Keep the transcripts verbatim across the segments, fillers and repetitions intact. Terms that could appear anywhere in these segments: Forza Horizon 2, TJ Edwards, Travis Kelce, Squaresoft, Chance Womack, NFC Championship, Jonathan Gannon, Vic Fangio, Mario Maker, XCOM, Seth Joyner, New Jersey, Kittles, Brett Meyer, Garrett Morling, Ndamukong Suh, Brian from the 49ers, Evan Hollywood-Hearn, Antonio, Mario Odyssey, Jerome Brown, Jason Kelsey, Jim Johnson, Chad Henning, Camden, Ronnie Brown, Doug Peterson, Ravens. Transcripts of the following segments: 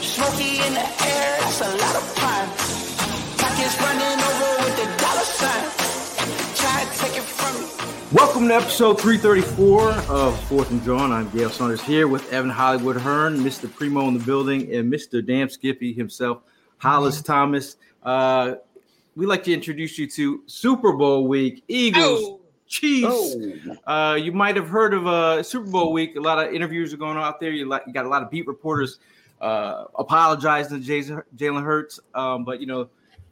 Smoky in the air, that's a lot of pine. Pockets running over with the dollar sign. Welcome to episode three thirty-four of Fourth and Drawn. I'm Gail Saunders here with Evan Hollywood-Hearn, Mister Primo in the building, and Mister Damn Skippy himself, Hollis Thomas. Uh, we'd like to introduce you to Super Bowl week, Eagles, oh. Chiefs. Oh. Uh, you might have heard of uh, Super Bowl week. A lot of interviews are going on out there. You, like, you got a lot of beat reporters uh, apologizing to Jason, Jalen Hurts, um, but, you know,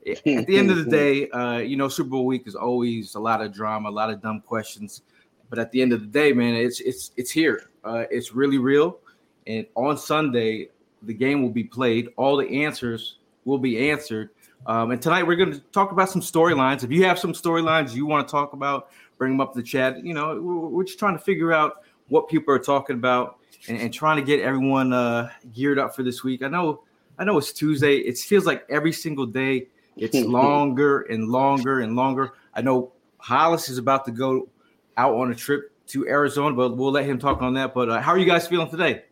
at the end of the day, uh, you know, Super Bowl week is always a lot of drama, a lot of dumb questions. But at the end of the day, man, it's it's it's here. Uh, it's really real. And on Sunday, the game will be played. All the answers will be answered. Um, and tonight we're going to talk about some storylines. If you have some storylines you want to talk about, bring them up in the chat. You know, we're, we're just trying to figure out what people are talking about and, and trying to get everyone uh, geared up for this week. I know, I know it's Tuesday. It feels like every single day it's longer and longer and longer. I know Hollis is about to go out on a trip to Arizona, but we'll let him talk on that. But uh, how are you guys feeling today?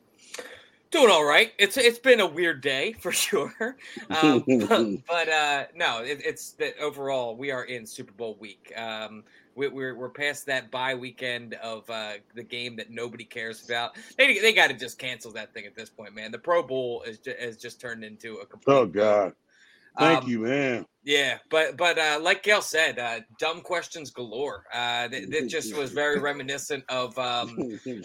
Doing all right. It's it's been a weird day for sure, um, but, but uh, no, it, it's that overall we are in Super Bowl week. Um, we, we're we're past that bye weekend of uh, the game that nobody cares about. They they got to just cancel that thing at this point, man. The Pro Bowl is ju- has just turned into a complete. Oh God. Thank um, you, man. Yeah, but but uh, like Gail said, uh, dumb questions galore. Uh, that, that just was very reminiscent of um,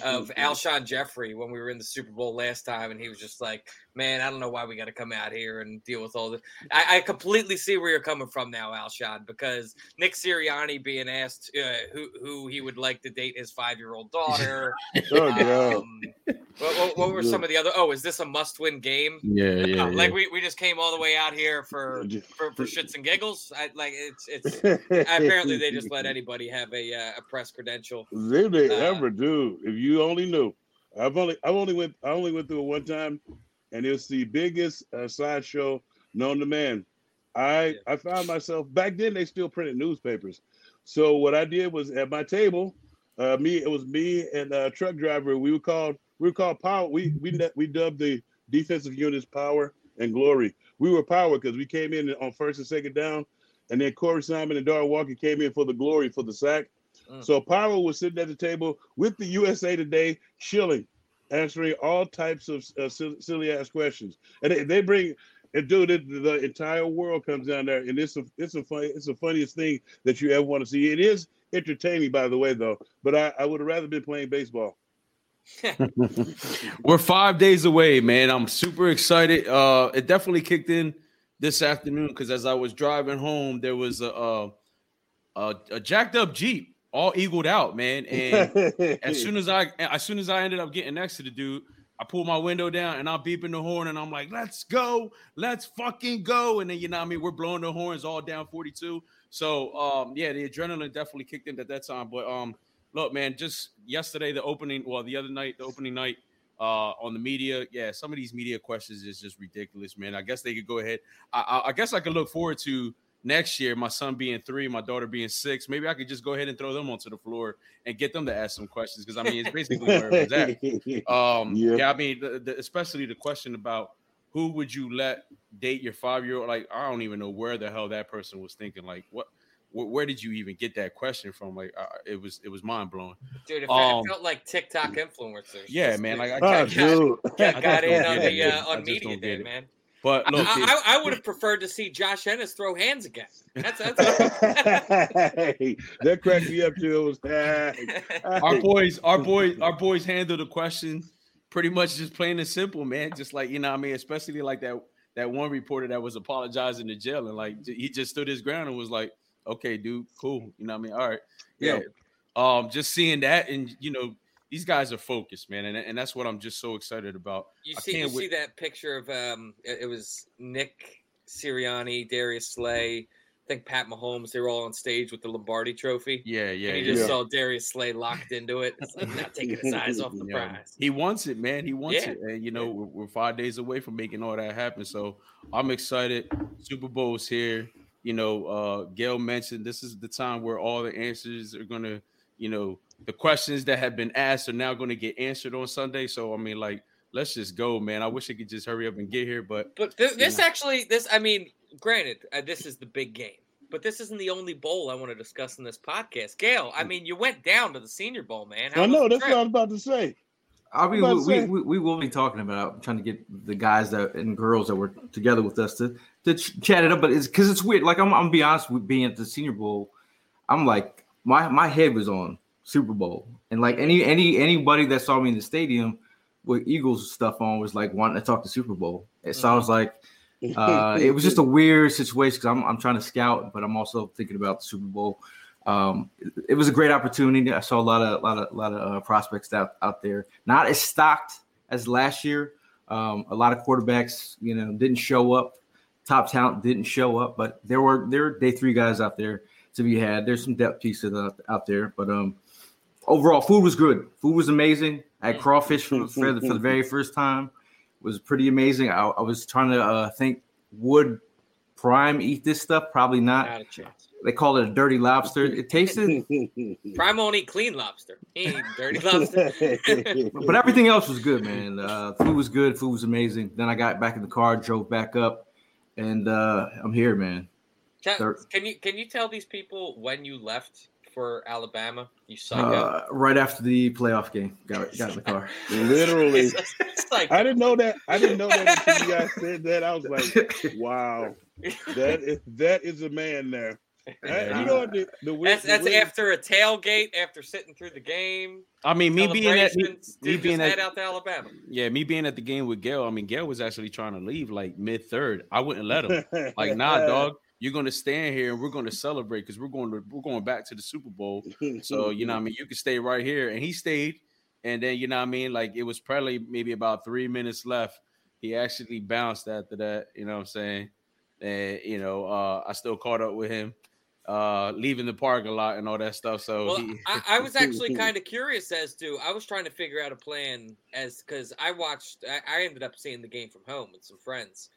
of Alshon Jeffrey when we were in the Super Bowl last time, and he was just like, "Man, I don't know why we got to come out here and deal with all this." I, I completely see where you're coming from now, Alshon, because Nick Sirianni being asked uh, who who he would like to date his five year old daughter. Oh, um, what, what, what were some of the other? Oh, is this a must win game? Yeah, yeah. Like yeah. we we just came all the way out here for for, for shits and giggles. I, like it's it's apparently they just let anybody have a uh, a press credential. Did they uh, ever do? If you only knew. I've only I only went I only went through it one time, and it's the biggest uh, sideshow known to man. I yeah. I found myself back then. They still printed newspapers, so what I did was at my table, uh, me it was me and a truck driver. We were called we were called Power. We we we dubbed the defensive units Power and Glory. We were Power because we came in on first and second down, and then Corey Simon and Darrell Walker came in for the Glory for the sack. Mm. So Power was sitting at the table with the U S A Today, chilling, answering all types of uh, silly ass questions. And they, they bring, and dude, it, the entire world comes down there, and it's a it's a funny it's the funniest thing that you ever want to see. It is entertaining, by the way, though. But I, I would have rather been playing baseball. We're five days away, man. I'm super excited. Uh, it definitely kicked in this afternoon because as I was driving home, there was a a, a, a jacked up Jeep all eagled out, man. And as soon as I as soon as I ended up getting next to the dude, I pull my window down and I'm beeping the horn and I'm like, let's go. Let's fucking go. And then, you know what I mean? We're blowing the horns all down forty-two. So, um, yeah, the adrenaline definitely kicked in at that time. But um, look, man, just yesterday, the opening, well, the other night, the opening night uh, on the media. Yeah, some of these media questions is just ridiculous, man. I guess they could go ahead. I, I, I guess I could look forward to next year, my son being three, my daughter being six, maybe I could just go ahead and throw them onto the floor and get them to ask some questions. Because I mean, it's basically where it was at. Um, yeah. yeah, I mean, the, the, especially the question about who would you let date your five-year-old? Like, I don't even know where the hell that person was thinking. Like, what? Wh- where did you even get that question from? Like, uh, it was it was mind blowing. Dude, it um, felt like TikTok influencers. Yeah, man. Like, I got, oh, got, got, got in on the uh, on media day, man. But look, I, I, I would have preferred to see Josh Ennis throw hands again. That's, that's hey, that cracked me up too. Our boys, our boys, our boys handled the question pretty much just plain and simple, man. Just like, you know what I mean, especially like that that one reporter that was apologizing to jail and like he just stood his ground and was like, okay, dude, cool. You know what I mean? All right. Yeah. Know, um, just seeing that and you know. These guys are focused, man, and, and that's what I'm just so excited about. You see, you see that picture of um, it, it was Nick Sirianni, Darius Slay, I think Pat Mahomes. They were all on stage with the Lombardi Trophy. Yeah, yeah. And you just yeah. saw Darius Slay locked into it. It's like not taking his eyes off the yeah. prize. He wants it, man. He wants yeah. it, and you know we're, we're five days away from making all that happen. So I'm excited. Super Bowl's here. You know, uh, Gail mentioned this is the time where all the answers are gonna, you know. The questions that have been asked are now going to get answered on Sunday. So, I mean, like, let's just go, man. I wish I could just hurry up and get here. But, but this, this actually, this, I mean, granted, uh, this is the big game. But this isn't the only bowl I want to discuss in this podcast. Gail, I mean, you went down to the Senior Bowl, man. How I know. That's what I was about to say. I mean, we, say. we we will be talking about trying to get the guys that and girls that were together with us to, to ch- chat it up. But it's because it's weird. Like, I'm, I'm going to be honest with being at the Senior Bowl. I'm like, my, my head was on Super Bowl, and like any any anybody that saw me in the stadium with Eagles stuff on was like wanting to talk to Super Bowl. It sounds like uh, it was just a weird situation because I'm I'm trying to scout, but I'm also thinking about the Super Bowl. Um, it, it was a great opportunity. I saw a lot of lot of lot of uh, prospects out, out there, not as stocked as last year. Um, a lot of quarterbacks, you know, didn't show up. Top talent didn't show up, but there were there were day three guys out there to be had. There's some depth pieces out, out there, but um. Overall, food was good. Food was amazing. I had crawfish for, for, the, for the very first time. It was pretty amazing. I, I was trying to uh, think, would Prime eat this stuff? Probably not. Not a chance. They call it a dirty lobster. It tasted – Prime won't eat clean lobster. He ain't dirty lobster. But everything else was good, man. Uh, food was good. Food was amazing. Then I got back in the car, drove back up, and uh, I'm here, man. Can, can you can you tell these people when you left – for Alabama, you psycho. Uh, right after the playoff game, got got in the car. Literally, I didn't know that. I didn't know that until you guys said that. I was like, wow, that is that is a man there. Yeah. You know what, the, the that's, that's the after a tailgate, after sitting through the game. I mean, me being at me, me being at, out to Alabama. Yeah, me being at the game with Gail. I mean, Gail was actually trying to leave like mid third. I wouldn't let him. Like, nah, dog. You're gonna stand here and we're gonna celebrate because we're going to we're going back to the Super Bowl. So you know what I mean, you can stay right here. And he stayed, and then you know what I mean, like it was probably maybe about three minutes left. He actually bounced after that, you know what I'm saying? And you know, uh, I still caught up with him, uh, leaving the parking lot and all that stuff. So well, he- I, I was actually kind of curious as to I was trying to figure out a plan as because I watched I, I ended up seeing the game from home with some friends.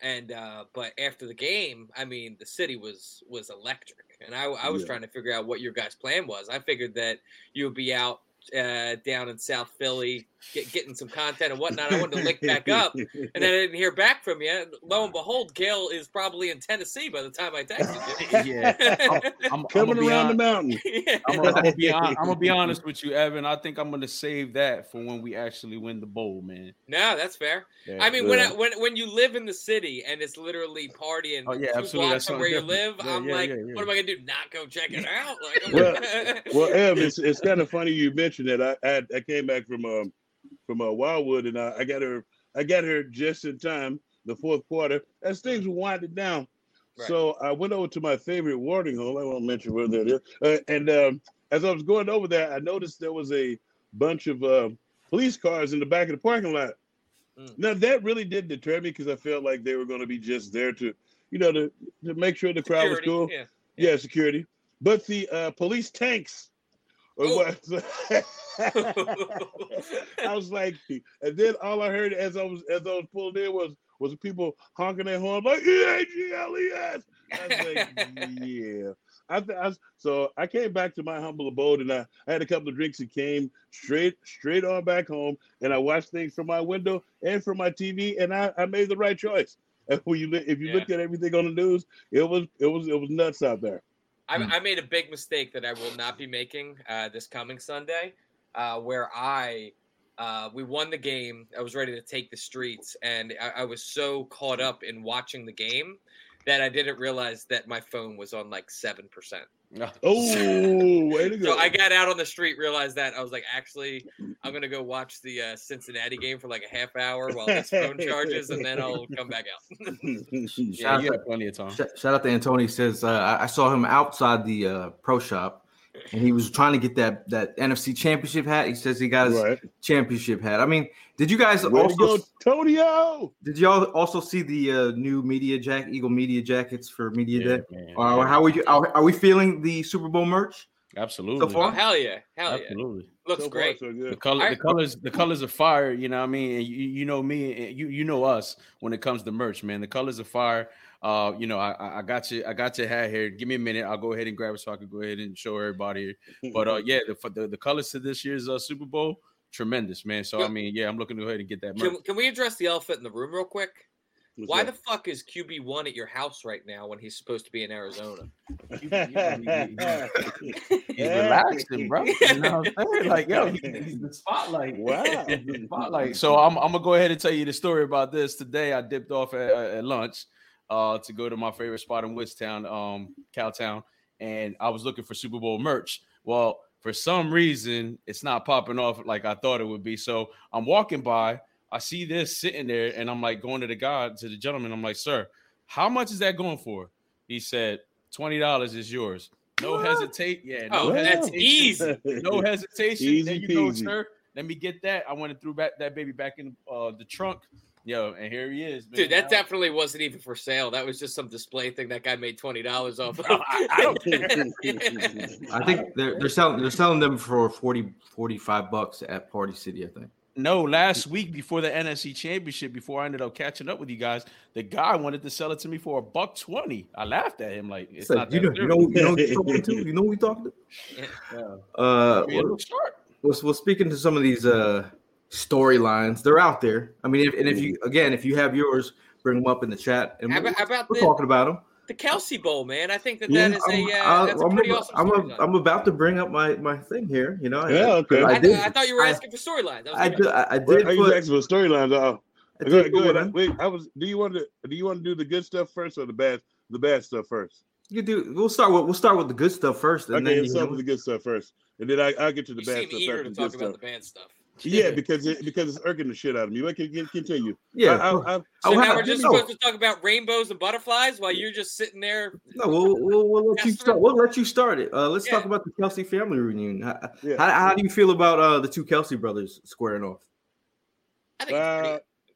And uh, but after the game, I mean, the city was was electric, and I, I was yeah. trying to figure out what your guys' plan was. I figured that you would be out uh, down in South Philly get, getting some content and whatnot. I wanted to link back up, and then I didn't hear back from you. Lo and behold, Gail is probably in Tennessee by the time I texted you. yeah, I'm, I'm coming I'm around on. the mountain. yeah. I'm gonna be I'm gonna be honest with you, Evan. I think I'm gonna save that for when we actually win the bowl, man. No, that's fair. Yeah, I mean, yeah. when I, when when you live in the city and it's literally partying oh, yeah, two blocks from where different. you live, yeah, I'm yeah, like, yeah, yeah. what am I gonna do? Not go check it out? Like, well, well, Evan, it's, it's kind of funny you mentioned that. I I, I came back from um. from uh, Wildwood, and I, I got her I got her just in time, the fourth quarter, as things were winding down. Right. So I went over to my favorite watering hole. I won't mention where that is. Uh, and um, as I was going over there, I noticed there was a bunch of uh, police cars in the back of the parking lot. Mm. Now, that really did deter me because I felt like they were going to be just there to, you know, to, to make sure the security, crowd was cool. Yeah, yeah. yeah security. But the uh, police tanks. Or I was like, and then all I heard as I was as I was pulled in was was people honking their horn like E A G L E S. I was like, yeah. I, th- I so I came back to my humble abode and I, I had a couple of drinks and came straight straight on back home and I watched things from my window and from my T V and I, I made the right choice. And when you if you yeah. looked at everything on the news, it was it was it was nuts out there. I, I made a big mistake that I will not be making uh, this coming Sunday, uh, where I uh, we won the game. I was ready to take the streets, and I, I was so caught up in watching the game that I didn't realize that my phone was on like seven percent. Oh, way to go. So I got out on the street, realized that. I was like, actually, I'm going to go watch the uh, Cincinnati game for like a half hour while this phone charges, and then I'll come back out. yeah, you got plenty of time. Shout out to Antonio. He says, uh, I saw him outside the uh, pro shop, and he was trying to get that, that N F C Championship hat. He says he got his right. championship hat. I mean, did you guys Way also – Antonio! Did y'all also see the uh, new media jacket, Eagle media jackets for Media yeah, Day? Man, uh, man. How are, you, are, are we feeling the Super Bowl merch? Absolutely. So far? Oh, hell yeah. Hell Absolutely. yeah. Absolutely. Looks so great. Far, so the, color, I, the colors the colors are fire, you know what I mean? And you, you know me, you you know us when it comes to merch, man. The colors are fire. Uh, you know, I I got you. I got your hat here. Give me a minute. I'll go ahead and grab it so I can go ahead and show everybody. But uh, yeah, the the, the colors to this year's uh, Super Bowl, tremendous, man. So I mean, yeah, I'm looking to go ahead and get that. Can, can we address the elephant in the room real quick? What's Why that? the fuck is Q B one at your house right now when he's supposed to be in Arizona? he's relaxing, bro. You know what I'm saying? Like, yo, he's the spotlight. Wow. The spotlight. So I'm I'm gonna go ahead and tell you the story about this today. I dipped off at, at lunch. Uh, to go to my favorite spot in Witztown, um, Cowtown, and I was looking for Super Bowl merch. Well, for some reason, it's not popping off like I thought it would be. So I'm walking by, I see this sitting there, and I'm like going to the guy, to the gentleman. I'm like, sir, how much is that going for? He said, twenty dollars is yours. No what? hesitate. Yeah, no oh, hesitation. That's easy. No hesitation. Easy there you peasy. go, sir. Let me get that. I went and threw back that baby back in uh, the trunk. Yo, and here he is, man. Dude, that definitely wasn't even for sale. That was just some display thing. That guy made twenty dollars off of. I, I, don't I think they're, they're selling they're selling them for forty, forty-five bucks at Party City, I think. No, last week before the N F C Championship, before I ended up catching up with you guys, the guy wanted to sell it to me for a buck twenty. I laughed at him like, it's so not you that know, you know, you know, you know what you're you know we talking to? Yeah. Uh, well, well, speaking to some of these uh, – storylines, they're out there. I mean, if, and if you again, if you have yours, bring them up in the chat. And how about, how about we're the, talking about them. The Kelsey Bowl, man. I think that yeah, that is I'm, a uh, that's I'm a pretty about, awesome. I'm, a, I'm about to bring up my, my thing here. You know, yeah, okay. I, I, did, I thought you were asking I, for storylines. I, I, do, I, I did. Are you asking for storylines? Oh, good, good. Wait, I was. Do you want to do you want to do the good stuff first or the bad the bad stuff first? You do. We'll start with we'll start with the good stuff first. And okay, then we'll start with the good stuff first, and then I I'll get to the you bad stuff. Eager to talk about the bad stuff. Yeah, because it, because it's irking the shit out of me. I can, can continue. Yeah, I, I, I, so I, now I, we're just supposed know. to talk about rainbows and butterflies while you're just sitting there. No, we'll we'll, we'll let you start. We'll let you start it. Uh, let's yeah. talk about the Kelsey family reunion. How, yeah. how, how do you feel about uh, the two Kelsey brothers squaring off? I think uh,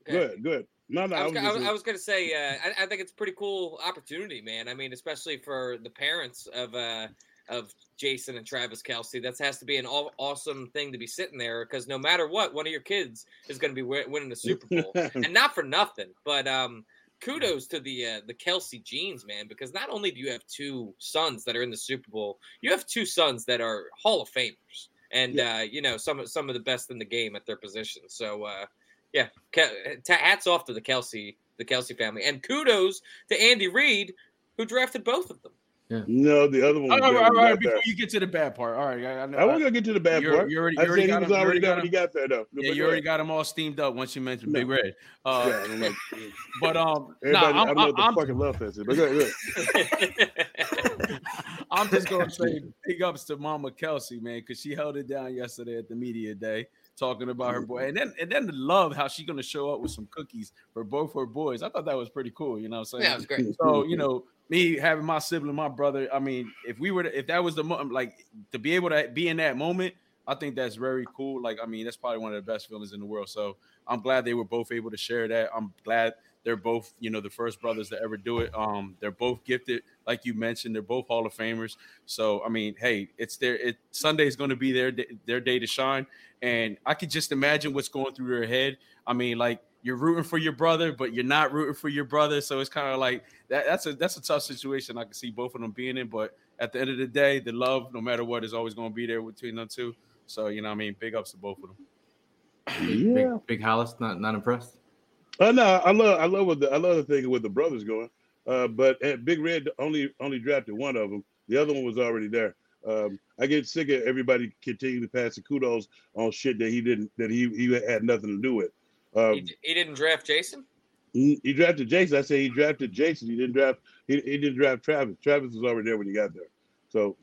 it's pretty, okay. good, good. No, no, I was, I was, I was gonna say uh, I, I think it's a pretty cool opportunity, man. I mean, especially for the parents of. Uh, of Jason and Travis Kelsey. That has to be an all, awesome thing to be sitting there because no matter what, one of your kids is going to be w- winning the Super Bowl. And not for nothing, but um, kudos to the uh, the Kelsey genes, man, because not only do you have two sons that are in the Super Bowl, you have two sons that are Hall of Famers and, yeah. uh, you know, some, some of the best in the game at their position. So, uh, yeah, Ke- hats off to the Kelsey, the Kelsey family. And kudos to Andy Reid, who drafted both of them. Yeah. No, the other one. All right, all right. Before there. you get to the bad part, all right. I, I, know, I, I won't go get to the bad part. You already, you already, got, him, you already got him. You got there though. Yeah, you already got him all steamed up once you mentioned no. Big Red. Uh, yeah, like, but um, nah, I'm, I know I'm, the I'm, fucking love fest. But go ahead. I'm just gonna say big ups to Mama Kelsey, man, because she held it down yesterday at the media day. Talking about her boy, and then and then the love how she's gonna show up with some cookies for both her boys. I thought that was pretty cool. You know what I'm saying? Yeah, it was great. So you know, me having my sibling, my brother. I mean, if we were, to, if that was the moment, like to be able to be in that moment, I think that's very cool. Like, I mean, that's probably one of the best feelings in the world. So I'm glad they were both able to share that. I'm glad they're both, you know, the first brothers to ever do it. Um, they're both gifted. Like you mentioned, they're both Hall of Famers. So, I mean, hey, it's their it, – Sunday's going to be their, their day to shine. And I could just imagine what's going through their head. I mean, like, you're rooting for your brother, but you're not rooting for your brother. So it's kind of like that, – that's a that's a tough situation I can see both of them being in. But at the end of the day, the love, no matter what, is always going to be there between them two. So, you know what I mean? Big ups to both of them. Yeah. Big, big Hollis, not not impressed? Uh, no, I love I love what the, I love the thing with the brothers going. Uh, but Big Red only only drafted one of them. The other one was already there. Um, I get sick of everybody continuing to pass the kudos on shit that he didn't that he, he had nothing to do with. Um, he, he didn't draft Jason? He, he drafted Jason. I said he drafted Jason. He didn't draft. He, he didn't draft Travis. Travis was already there when he got there. So,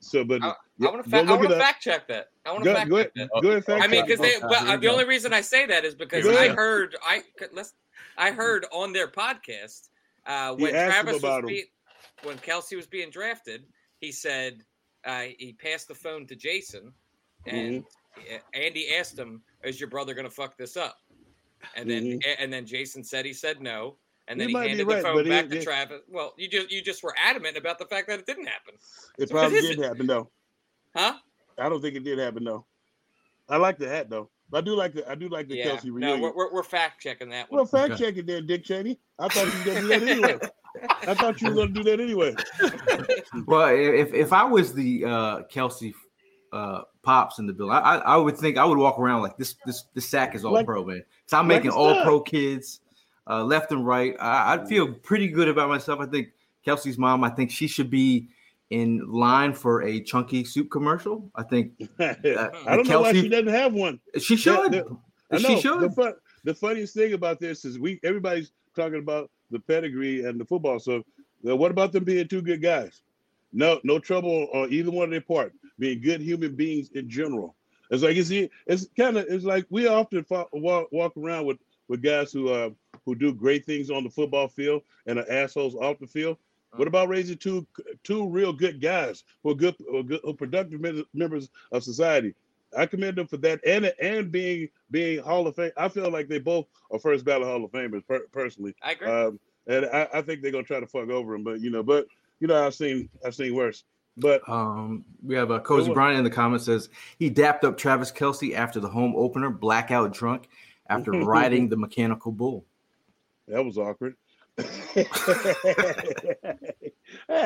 so, but I, I want to fa- fact check that. I want to fact check that. Go ahead, fact I mean, because they. Well, uh, the only reason I say that is because I heard I let's I heard on their podcast uh, when Travis was being, when Kelsey was being drafted, he said uh, he passed the phone to Jason, and mm-hmm. Andy asked him, "Is your brother going to fuck this up?" And then mm-hmm. and then Jason said he said no. And then he, he handed the right, phone back it, to it, Travis. Well, you just you just were adamant about the fact that it didn't happen. It so probably did happen, though. Huh? I don't think it did happen, though. I like the hat, though. I do like the I do like the yeah. Kelsey reunion. No, we're, we're, we're fact checking that one. Well, fact okay. checking there, Dick Cheney. I thought you were gonna do that anyway. I thought you were gonna do that anyway. Well, if if I was the uh, Kelsey uh, pops in the building, I, I I would think I would walk around like this this this sack is all like, pro, man. Because I'm making like all stuff. Pro kids. Uh, left and right. I, I feel pretty good about myself. I think Kelsey's mom, I think she should be in line for a chunky soup commercial. I think. That, I don't Kelsey, know why she doesn't have one. She should. The, the, she I know. should. The, fun, the funniest thing about this is we everybody's talking about the pedigree and the football. So well, what about them being two good guys? No, no trouble on either one of their part. Being good human beings in general. It's like it's it's kind of it's like we often fo- walk, walk around with with guys who uh who do great things on the football field and are assholes off the field. What about raising two two real good guys who are good, who are good who are productive members of society? I commend them for that and and being being Hall of Fame. I feel like they both are first ballot Hall of Famers per, personally. I agree. Um, and I, I think they're gonna try to fuck over them, but you know, but you know, I've seen I've seen worse. But um, we have a uh, Cozy Bryant in the comments says he dapped up Travis Kelsey after the home opener, blackout drunk after riding the mechanical bull. That was awkward.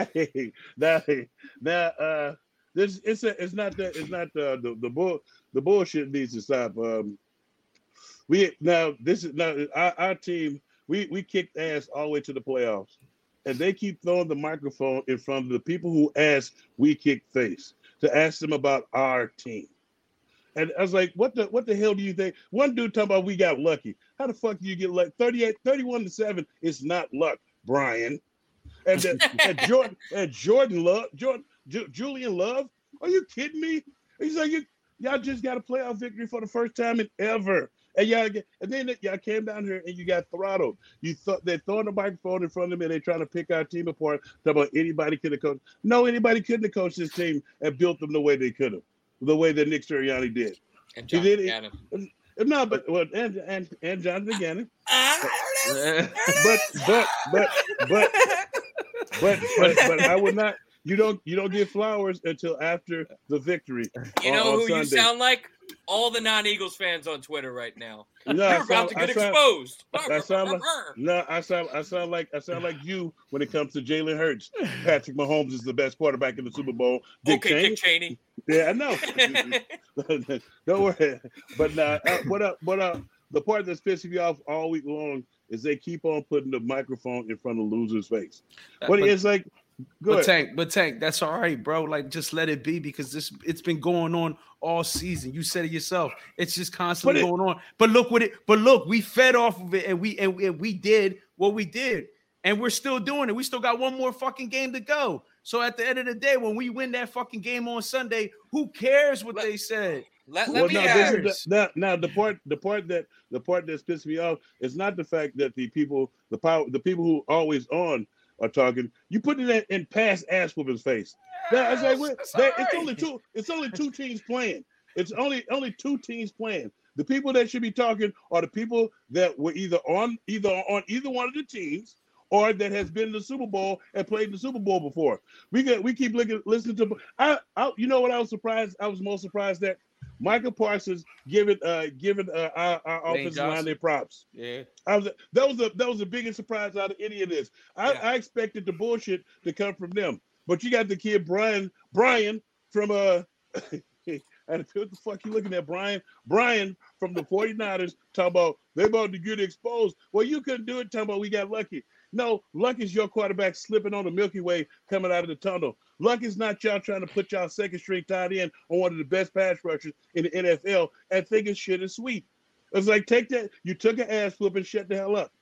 hey, now, now uh, this it's a, it's not that it's not uh, the the bull the bullshit needs to stop. Um, we now this is now our, our team. We we kicked ass all the way to the playoffs, and they keep throwing the microphone in front of the people who asked we kick face to ask them about our team. And I was like, what the what the hell do you think? One dude talking about we got lucky. How the fuck do you get lucky? thirty-eight, thirty-one to seven is not luck, Brian. And, the, and Jordan and Jordan Love, Jordan, Ju- Julian Love. Are you kidding me? He's like, you, y'all just got a playoff victory for the first time in ever. And y'all get, and then y'all came down here and you got throttled. You thought they're throwing the microphone in front of me and they're trying to pick our team apart. Talking about anybody could have coached. No, anybody couldn't have coached this team and built them the way they could have. The way that Nick Sirianni did. And John did it, no, but well, and and and Jonathan Gannon. Uh, uh, but, but but but but but but I would not. You don't you don't get flowers until after the victory. You on, know on who Sunday. You sound like? All the non-Eagles fans on Twitter right now. No, You're sound, about to get I sound, exposed. I sound like, no, I sound I sound like I sound like you when it comes to Jalen Hurts. Patrick Mahomes is the best quarterback in the Super Bowl. Dick okay, Cheney. Dick Cheney. Yeah, I know. Don't worry. But now, uh, what up? What up? The part that's pissing me off all week long is they keep on putting the microphone in front of losers' face. What but, it's like. Good. But Tank, but Tank, that's all right, bro. Like, just let it be because this it's been going on all season. You said it yourself. It's just constantly it, going on. But look what it. But look, we fed off of it, and we and, and we did what we did, and we're still doing it. We still got one more fucking game to go. So at the end of the day, when we win that fucking game on Sunday, who cares what let, they said? Let, let well, me now, ask. This is the, now, now the part, the part that the part that's pissed me off is not the fact that the people, the power, the people who are always on. Are talking? You put it in past ass woman's face. Yes, that, I was like, well, that, it's only two. It's only two teams playing. It's only only two teams playing. The people that should be talking are the people that were either on either on either one of the teams or that has been in the Super Bowl and played in the Super Bowl before. We get we keep looking listening to. I, I you know what I was surprised. I was most surprised that Michael Parsons giving uh giving uh, our, our offensive line their props. Yeah, I was that was a that was the biggest surprise out of any of this. I, yeah. I expected the bullshit to come from them, but you got the kid Brian Brian from uh. And what the fuck you looking at, Brian? Brian from the 49ers talking about they about to get exposed. Well, you couldn't do it talking about we got lucky. No, luck is your quarterback slipping on the Milky Way coming out of the tunnel. Luck is not y'all trying to put y'all second string tight end on one of the best pass rushers in the N F L and thinking shit is sweet. It's like, take that. You took an ass flip and shut the hell up.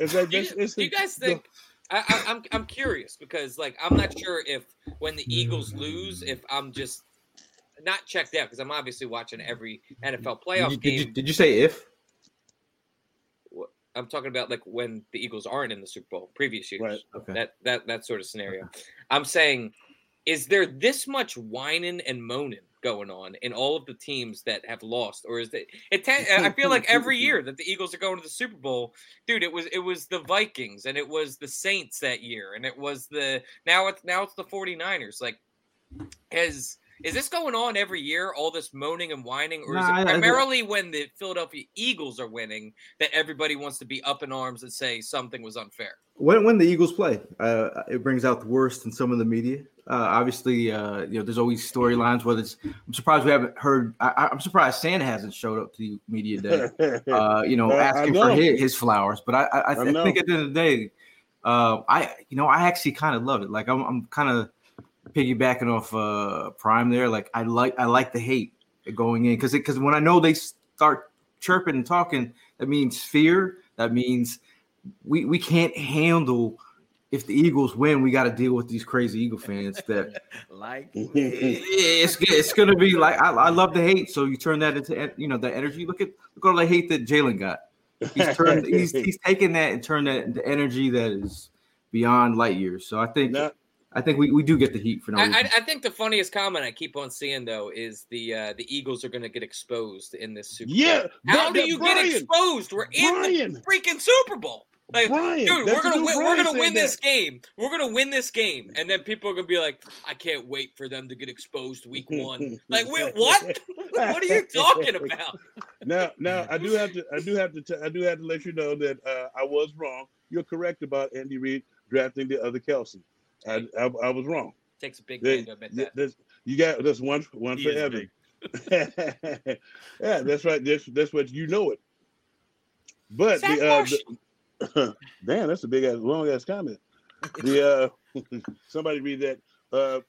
It's like, you, that's, it's you guys the, think – I, I'm, I'm curious because, like, I'm not sure if when the Eagles lose, if I'm just – not checked out because I'm obviously watching every N F L playoff did you, game. Did you, did you say if? I'm talking about like when the Eagles aren't in the Super Bowl previous years. Right. Okay. That that that sort of scenario. Okay. I'm saying, is there this much whining and moaning going on in all of the teams that have lost, or is that it? Ten, I feel like every year that the Eagles are going to the Super Bowl, dude. It was it was the Vikings and it was the Saints that year, and it was the now it's now it's the 49ers. Like, has Is this going on every year, all this moaning and whining, or nah, is it primarily I, I, when the Philadelphia Eagles are winning that everybody wants to be up in arms and say something was unfair? When when the Eagles play, uh, it brings out the worst in some of the media. Uh, obviously, uh, you know, there's always storylines. Whether it's, I'm surprised we haven't heard. I, I'm surprised Santa hasn't showed up to media day. Uh, you know, asking know. for his, his flowers. But I, I, I, th- I, I think at the end of the day, uh, I you know, I actually kind of love it. Like I'm, I'm kind of. Piggybacking off uh, Prime there, like I like I like the hate going in because because when I know they start chirping and talking, that means fear. That means we we can't handle if the Eagles win. We got to deal with these crazy Eagle fans that like it, it's it's gonna be like I, I love the hate. So you turn that into you know the energy. Look at look at all the hate that Jalen got. He's turned he's he's taken that and turned that into energy that is beyond light years. So I think. Not- I think we, we do get the heat for no reason. I, I think the funniest comment I keep on seeing though is the uh, the Eagles are going to get exposed in this Super Bowl. Yeah, how that, do that you Brian, get exposed? We're in Brian, the freaking Super Bowl, like, Brian, dude. We're gonna win, we're gonna win that. this game. We're gonna win this game, and then people are gonna be like, I can't wait for them to get exposed week one. Like, wait, what? What are you talking about? Now, now I do have to I do have to t- I do have to let you know that uh, I was wrong. You're correct about Andy Reid drafting the other Kelsey. I, I I was wrong. Takes a big man to admit that. This, you got this one one he for Evan. Yeah, that's right. That's that's what you know it. But the, uh, the damn, that's a big ass long ass comment. The uh, somebody read that. Uh,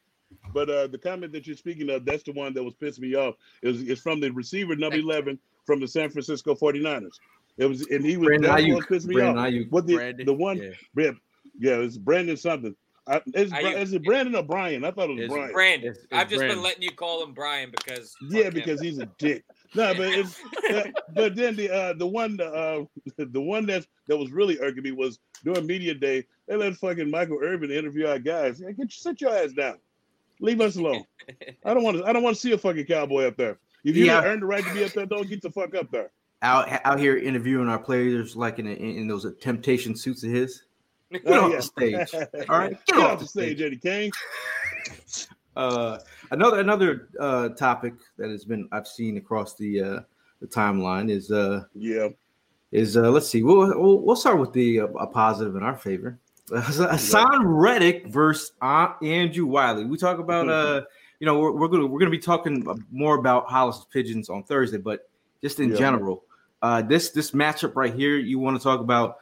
but uh, the comment that you're speaking of, that's the one that was pissing me off. It was it's from the receiver number eleven from the San Francisco 49ers. It was and he was Brandon Ayuk pissed me Brandon off. Ayuk. What the Brandon, the one yeah, Brad, yeah it's Brandon something. I, is, you, is it Brandon or Brian? I thought it was it's Brian. Brandon. It's, it's I've just Brandon. been letting you call him Brian because yeah, because him. he's a dick. No, but it's, uh, but then the uh, the one uh, the one that that was really irking me was during media day. They let fucking Michael Irvin interview our guys. Get you sit your ass down. Leave us alone. I don't want to. I don't want to see a fucking cowboy up there. If you yeah. earned the right to be up there, don't get the fuck up there. Out out here interviewing our players like in a, in those temptation suits of his. Get oh, off yeah. the stage, all right? Get, Get off, off the stage, stage. Eddie King. Uh, another another uh, topic that has been I've seen across the uh, the timeline is uh, yeah is uh, let's see we'll we'll, we'll start with the uh, a positive in our favor. Uh, Haason Reddick versus Andrew Wylie. We talk about uh you know we're we're gonna we're gonna be talking more about Hollis' Pigeons on Thursday, but just in yeah. general, uh, this this matchup right here you want to talk about.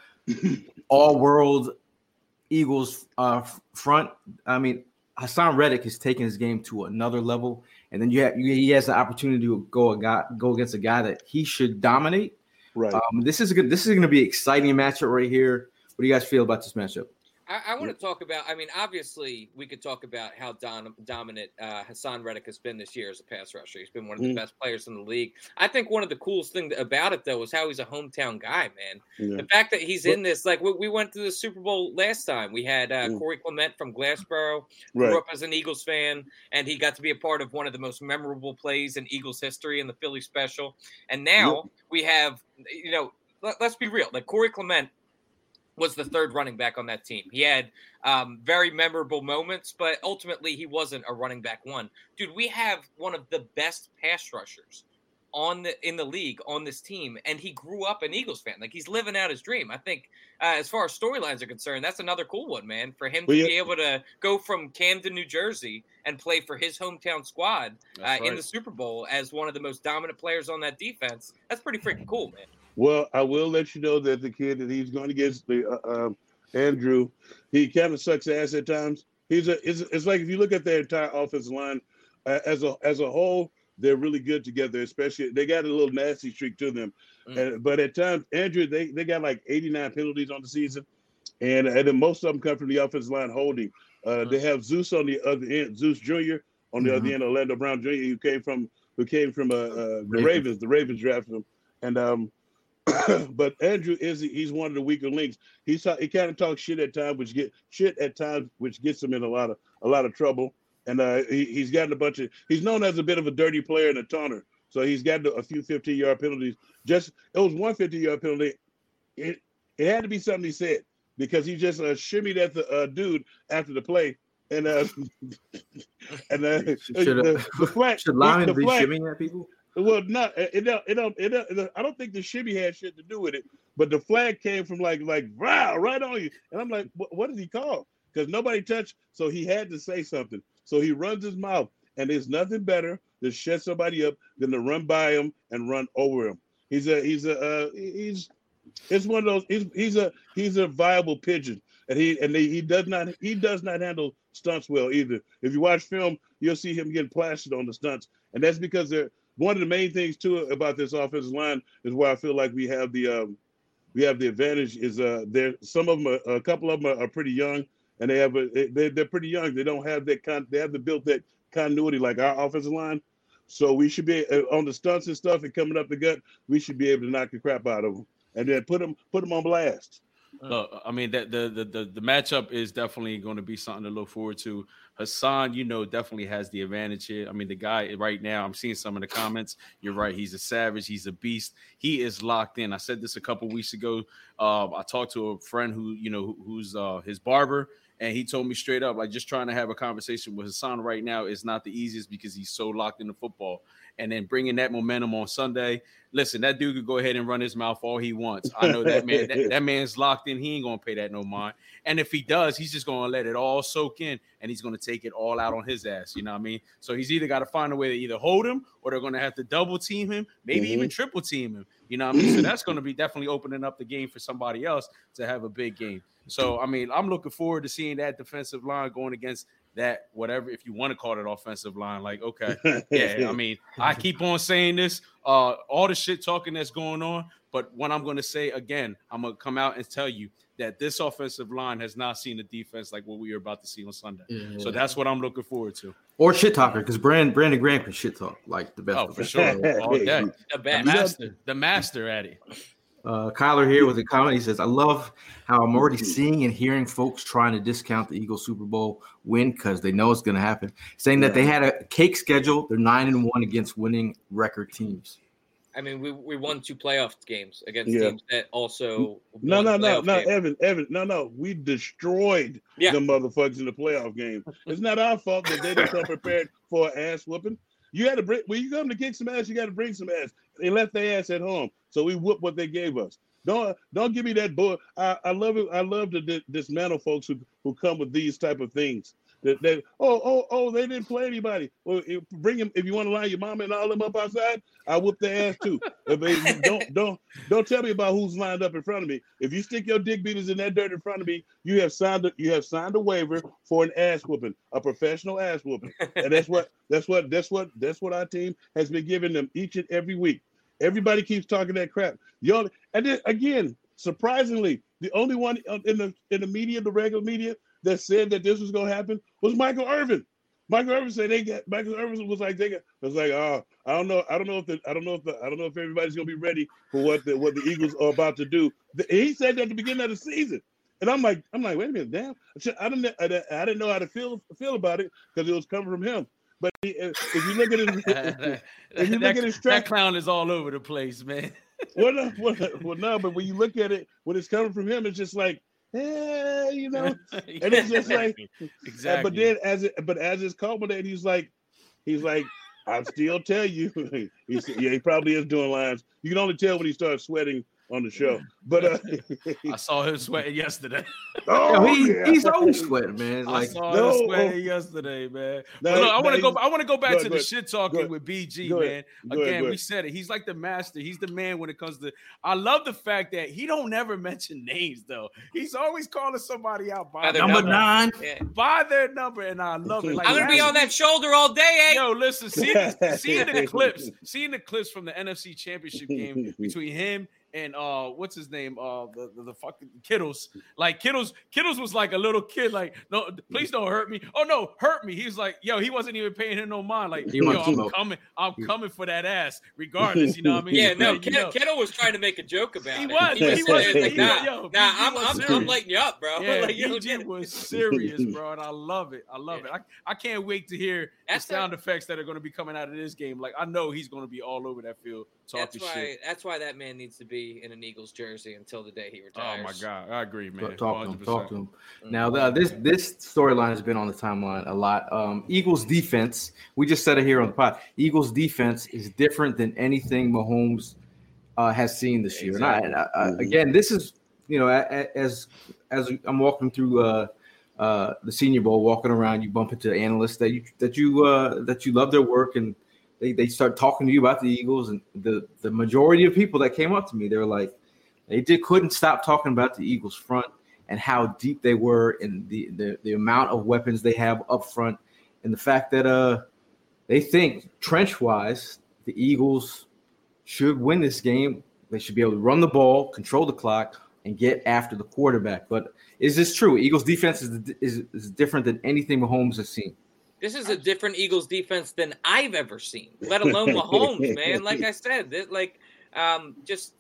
All world Eagles uh, front. I mean, Haason Reddick has taken his game to another level, and then you have you, he has the opportunity to go a guy, go against a guy that he should dominate. Right. Um, this is a good. This is going to be an exciting matchup right here. What do you guys feel about this matchup? I, I want to talk about, I mean, obviously we could talk about how dom- dominant uh, Haason Reddick has been this year as a pass rusher. He's been one of the mm. best players in the league. I think one of the coolest things about it, though, is how he's a hometown guy, man. Yeah. The fact that he's in this, like we, we went to the Super Bowl last time. We had uh, mm. Corey Clement from Glassboro, right. grew up as an Eagles fan, and he got to be a part of one of the most memorable plays in Eagles history in the Philly Special. And now yep. we have, you know, let, let's be real. Like Corey Clement was the third running back on that team. He had um, very memorable moments, but ultimately he wasn't a running back one. Dude, we have one of the best pass rushers on the in the league on this team, and he grew up an Eagles fan. Like, he's living out his dream. I think uh, as far as storylines are concerned, that's another cool one, man, for him well, to yeah. be able to go from Camden, New Jersey, and play for his hometown squad uh, right. in the Super Bowl as one of the most dominant players on that defense. That's pretty freaking cool, man. Well, I will let you know that the kid that he's going against, the uh, um, Andrew, he kind of sucks ass at times. He's a it's, it's like if you look at their entire offensive line uh, as a as a whole, they're really good together. Especially they got a little nasty streak to them, mm. uh, but at times Andrew they, they got like eighty-nine penalties on the season, and and then most of them come from the offensive line holding. Uh, mm. They have Zeus on the other end, Zeus Junior on the mm-hmm. other end, Orlando Brown Junior who came from who came from uh, uh, the Ravens. Ravens. The Ravens drafted him, and um. But Andrew is he's one of the weaker links. He's he kind of talks shit at times, which get shit at times, which gets him in a lot of a lot of trouble. And uh, he, he's gotten a bunch of he's known as a bit of a dirty player and a taunter. So he's gotten a few fifteen-yard penalties. Just it was one fifteen-yard penalty. It it had to be something he said because he just uh, shimmied at the uh, dude after the play. And uh, and uh, should, the, uh, the flag, should linemen be shimmying at people? Well, no, it don't, it don't, it don't, I don't think the shimmy had shit to do with it, but the flag came from like, like, wow, right on you. And I'm like, what did he call? Because nobody touched. So he had to say something. So he runs his mouth, and there's nothing better to shut somebody up than to run by him and run over him. He's a, he's a, uh, he's, it's one of those, he's, he's a, he's a viable pigeon. And he, and he, he does not, he does not handle stunts well either. If you watch film, you'll see him getting plastered on the stunts. And that's because they're, one of the main things too about this offensive line is why I feel like we have the um, we have the advantage is uh there some of them are, a couple of them are, are pretty young and they have a they they're pretty young they don't have that con- they haven't built that continuity like our offensive line, so we should be uh, on the stunts and stuff and coming up the gut we should be able to knock the crap out of them and then put them put them on blast. Look, I mean that the, the the the matchup is definitely going to be something to look forward to. Haason, you know, definitely has the advantage here. I mean, the guy right now, I'm seeing some of the comments. You're right, he's a savage, he's a beast, he is locked in. I said this a couple weeks ago. Um, I talked to a friend who, you know, who, who's uh, his barber, and he told me straight up, like, just trying to have a conversation with Haason right now is not the easiest because he's so locked into football. And then bringing that momentum on Sunday. Listen, that dude could go ahead and run his mouth all he wants. I know that man. that, that man's locked in. He ain't going to pay that no mind. And if he does, he's just going to let it all soak in, and he's going to take it all out on his ass. You know what I mean? So he's either got to find a way to either hold him or they're going to have to double team him, maybe mm-hmm. even triple team him. You know what I mean? So that's going to be definitely opening up the game for somebody else to have a big game. So, I mean, I'm looking forward to seeing that defensive line going against that whatever, if you want to call it offensive line, like, okay, yeah, I mean, I keep on saying this, uh, all the shit talking that's going on, but what I'm going to say again, I'm going to come out and tell you that this offensive line has not seen a defense like what we are about to see on Sunday. Yeah. So that's what I'm looking forward to. Or shit talker, because Brand, Brandon Graham can shit talk like the best. Oh, for sure. All day. The, the master, the master at it. Uh, Kyler here with a comment. He says, I love how I'm already seeing and hearing folks trying to discount the Eagles Super Bowl win because they know it's going to happen, saying that they had a cake schedule. They're nine and one against winning record teams. I mean, we, we won two playoff games against yeah. teams that also no, no, no, no, game. Evan, Evan, no, no. We destroyed yeah. the motherfuckers in the playoff game. It's not our fault that they didn't come prepared for an ass whooping. You had to bring when you come to kick some ass, you got to bring some ass. They left their ass at home, so we whooped what they gave us. Don't don't give me that bull. I, I love it. I love to di- dismantle folks who, who come with these type of things. That they, they oh oh oh they didn't play anybody. Well, if, bring them if you want to line your mama and all them up outside. I whoop their ass too. If they, don't don't don't tell me about who's lined up in front of me. If you stick your dick beaters in that dirt in front of me, you have signed a, you have signed a waiver for an ass whooping, a professional ass whooping, and that's what that's what that's what that's what our team has been giving them each and every week. Everybody keeps talking that crap. Y'all, and then, again, surprisingly, The only one in the in the media, the regular media, that said that this was going to happen was Michael Irvin. Michael Irvin said they got. Michael Irvin was like, they got, was like, oh, I don't know, I don't know if the, I don't know if the, I don't know if everybody's going to be ready for what the what the Eagles are about to do. He said that at the beginning of the season, and I'm like, I'm like, wait a minute, damn, I didn't, I didn't know how to feel feel about it because it was coming from him. But he, if you look at his, that, if you look that, at his track, that clown is all over the place, man. well, well, well, no, but when you look at it, when it's coming from him, it's just like, eh, you know, yeah. And it's just like, exactly. But then as it, but as it's culminating, he's like, he's like, I'll still tell you. He said, yeah, he probably is doing lines. You can only tell when he starts sweating on the show. But uh, I saw him sweating yesterday. Oh, he, yeah. He's always sweating, man. Like, I saw no, him sweating oh. yesterday, man. No, no, no I want to go. I want to go back go to ahead, the shit talking ahead, with B G, go man. Go Again, ahead, we said it. He's like the master. He's the man when it comes to. I love the fact that he don't never mention names though. He's always calling somebody out by, by their number, number nine, yeah. by their number, and I love it. Like, I'm gonna be on that shoulder all day, eh? Yo, listen, seeing seeing the clips, seeing the clips from the N F C Championship game between him. And uh, what's his name? Uh, the, the the fucking Kittles. Like Kittles, Kittles was like a little kid. Like, no, please don't hurt me. Oh no, hurt me. He was like, yo, he wasn't even paying him no mind. Like, yo, I'm smoke. coming, I'm coming for that ass, regardless. You know what I mean? Yeah, no, like, Kittle, Kittle was trying to make a joke about he it. Was, he was, he was, he was like, nah, yo, nah, I'm, I'm, I'm lighting you up, bro. Yeah, like, E G was serious, bro, and I love it. I love yeah. it. I, I can't wait to hear that's the sound that, effects that are going to be coming out of this game. Like, I know he's going to be all over that field. That's why. Shit. That's why that man needs to be in an Eagles jersey until the day he retires. Oh my God, I agree, man. Talk to him. Talk to him. Now, the, this this storyline has been on the timeline a lot. Um, Eagles defense. We just said it here on the pod. Eagles defense is different than anything Mahomes uh, has seen this year. Exactly. And, I, and I, again, this is you know as as I'm walking through uh, uh, the Senior Bowl, walking around, you bump into analysts that you that you uh, that you love their work and. They they start talking to you about the Eagles, and the, the majority of people that came up to me, they were like, they just couldn't stop talking about the Eagles front and how deep they were and the, the, the amount of weapons they have up front and the fact that uh they think trench-wise the Eagles should win this game. They should be able to run the ball, control the clock, and get after the quarterback. But is this true? Eagles defense is is, is different than anything Mahomes has seen. This is a different Eagles defense than I've ever seen, let alone Mahomes, man. Like I said, that, like um, just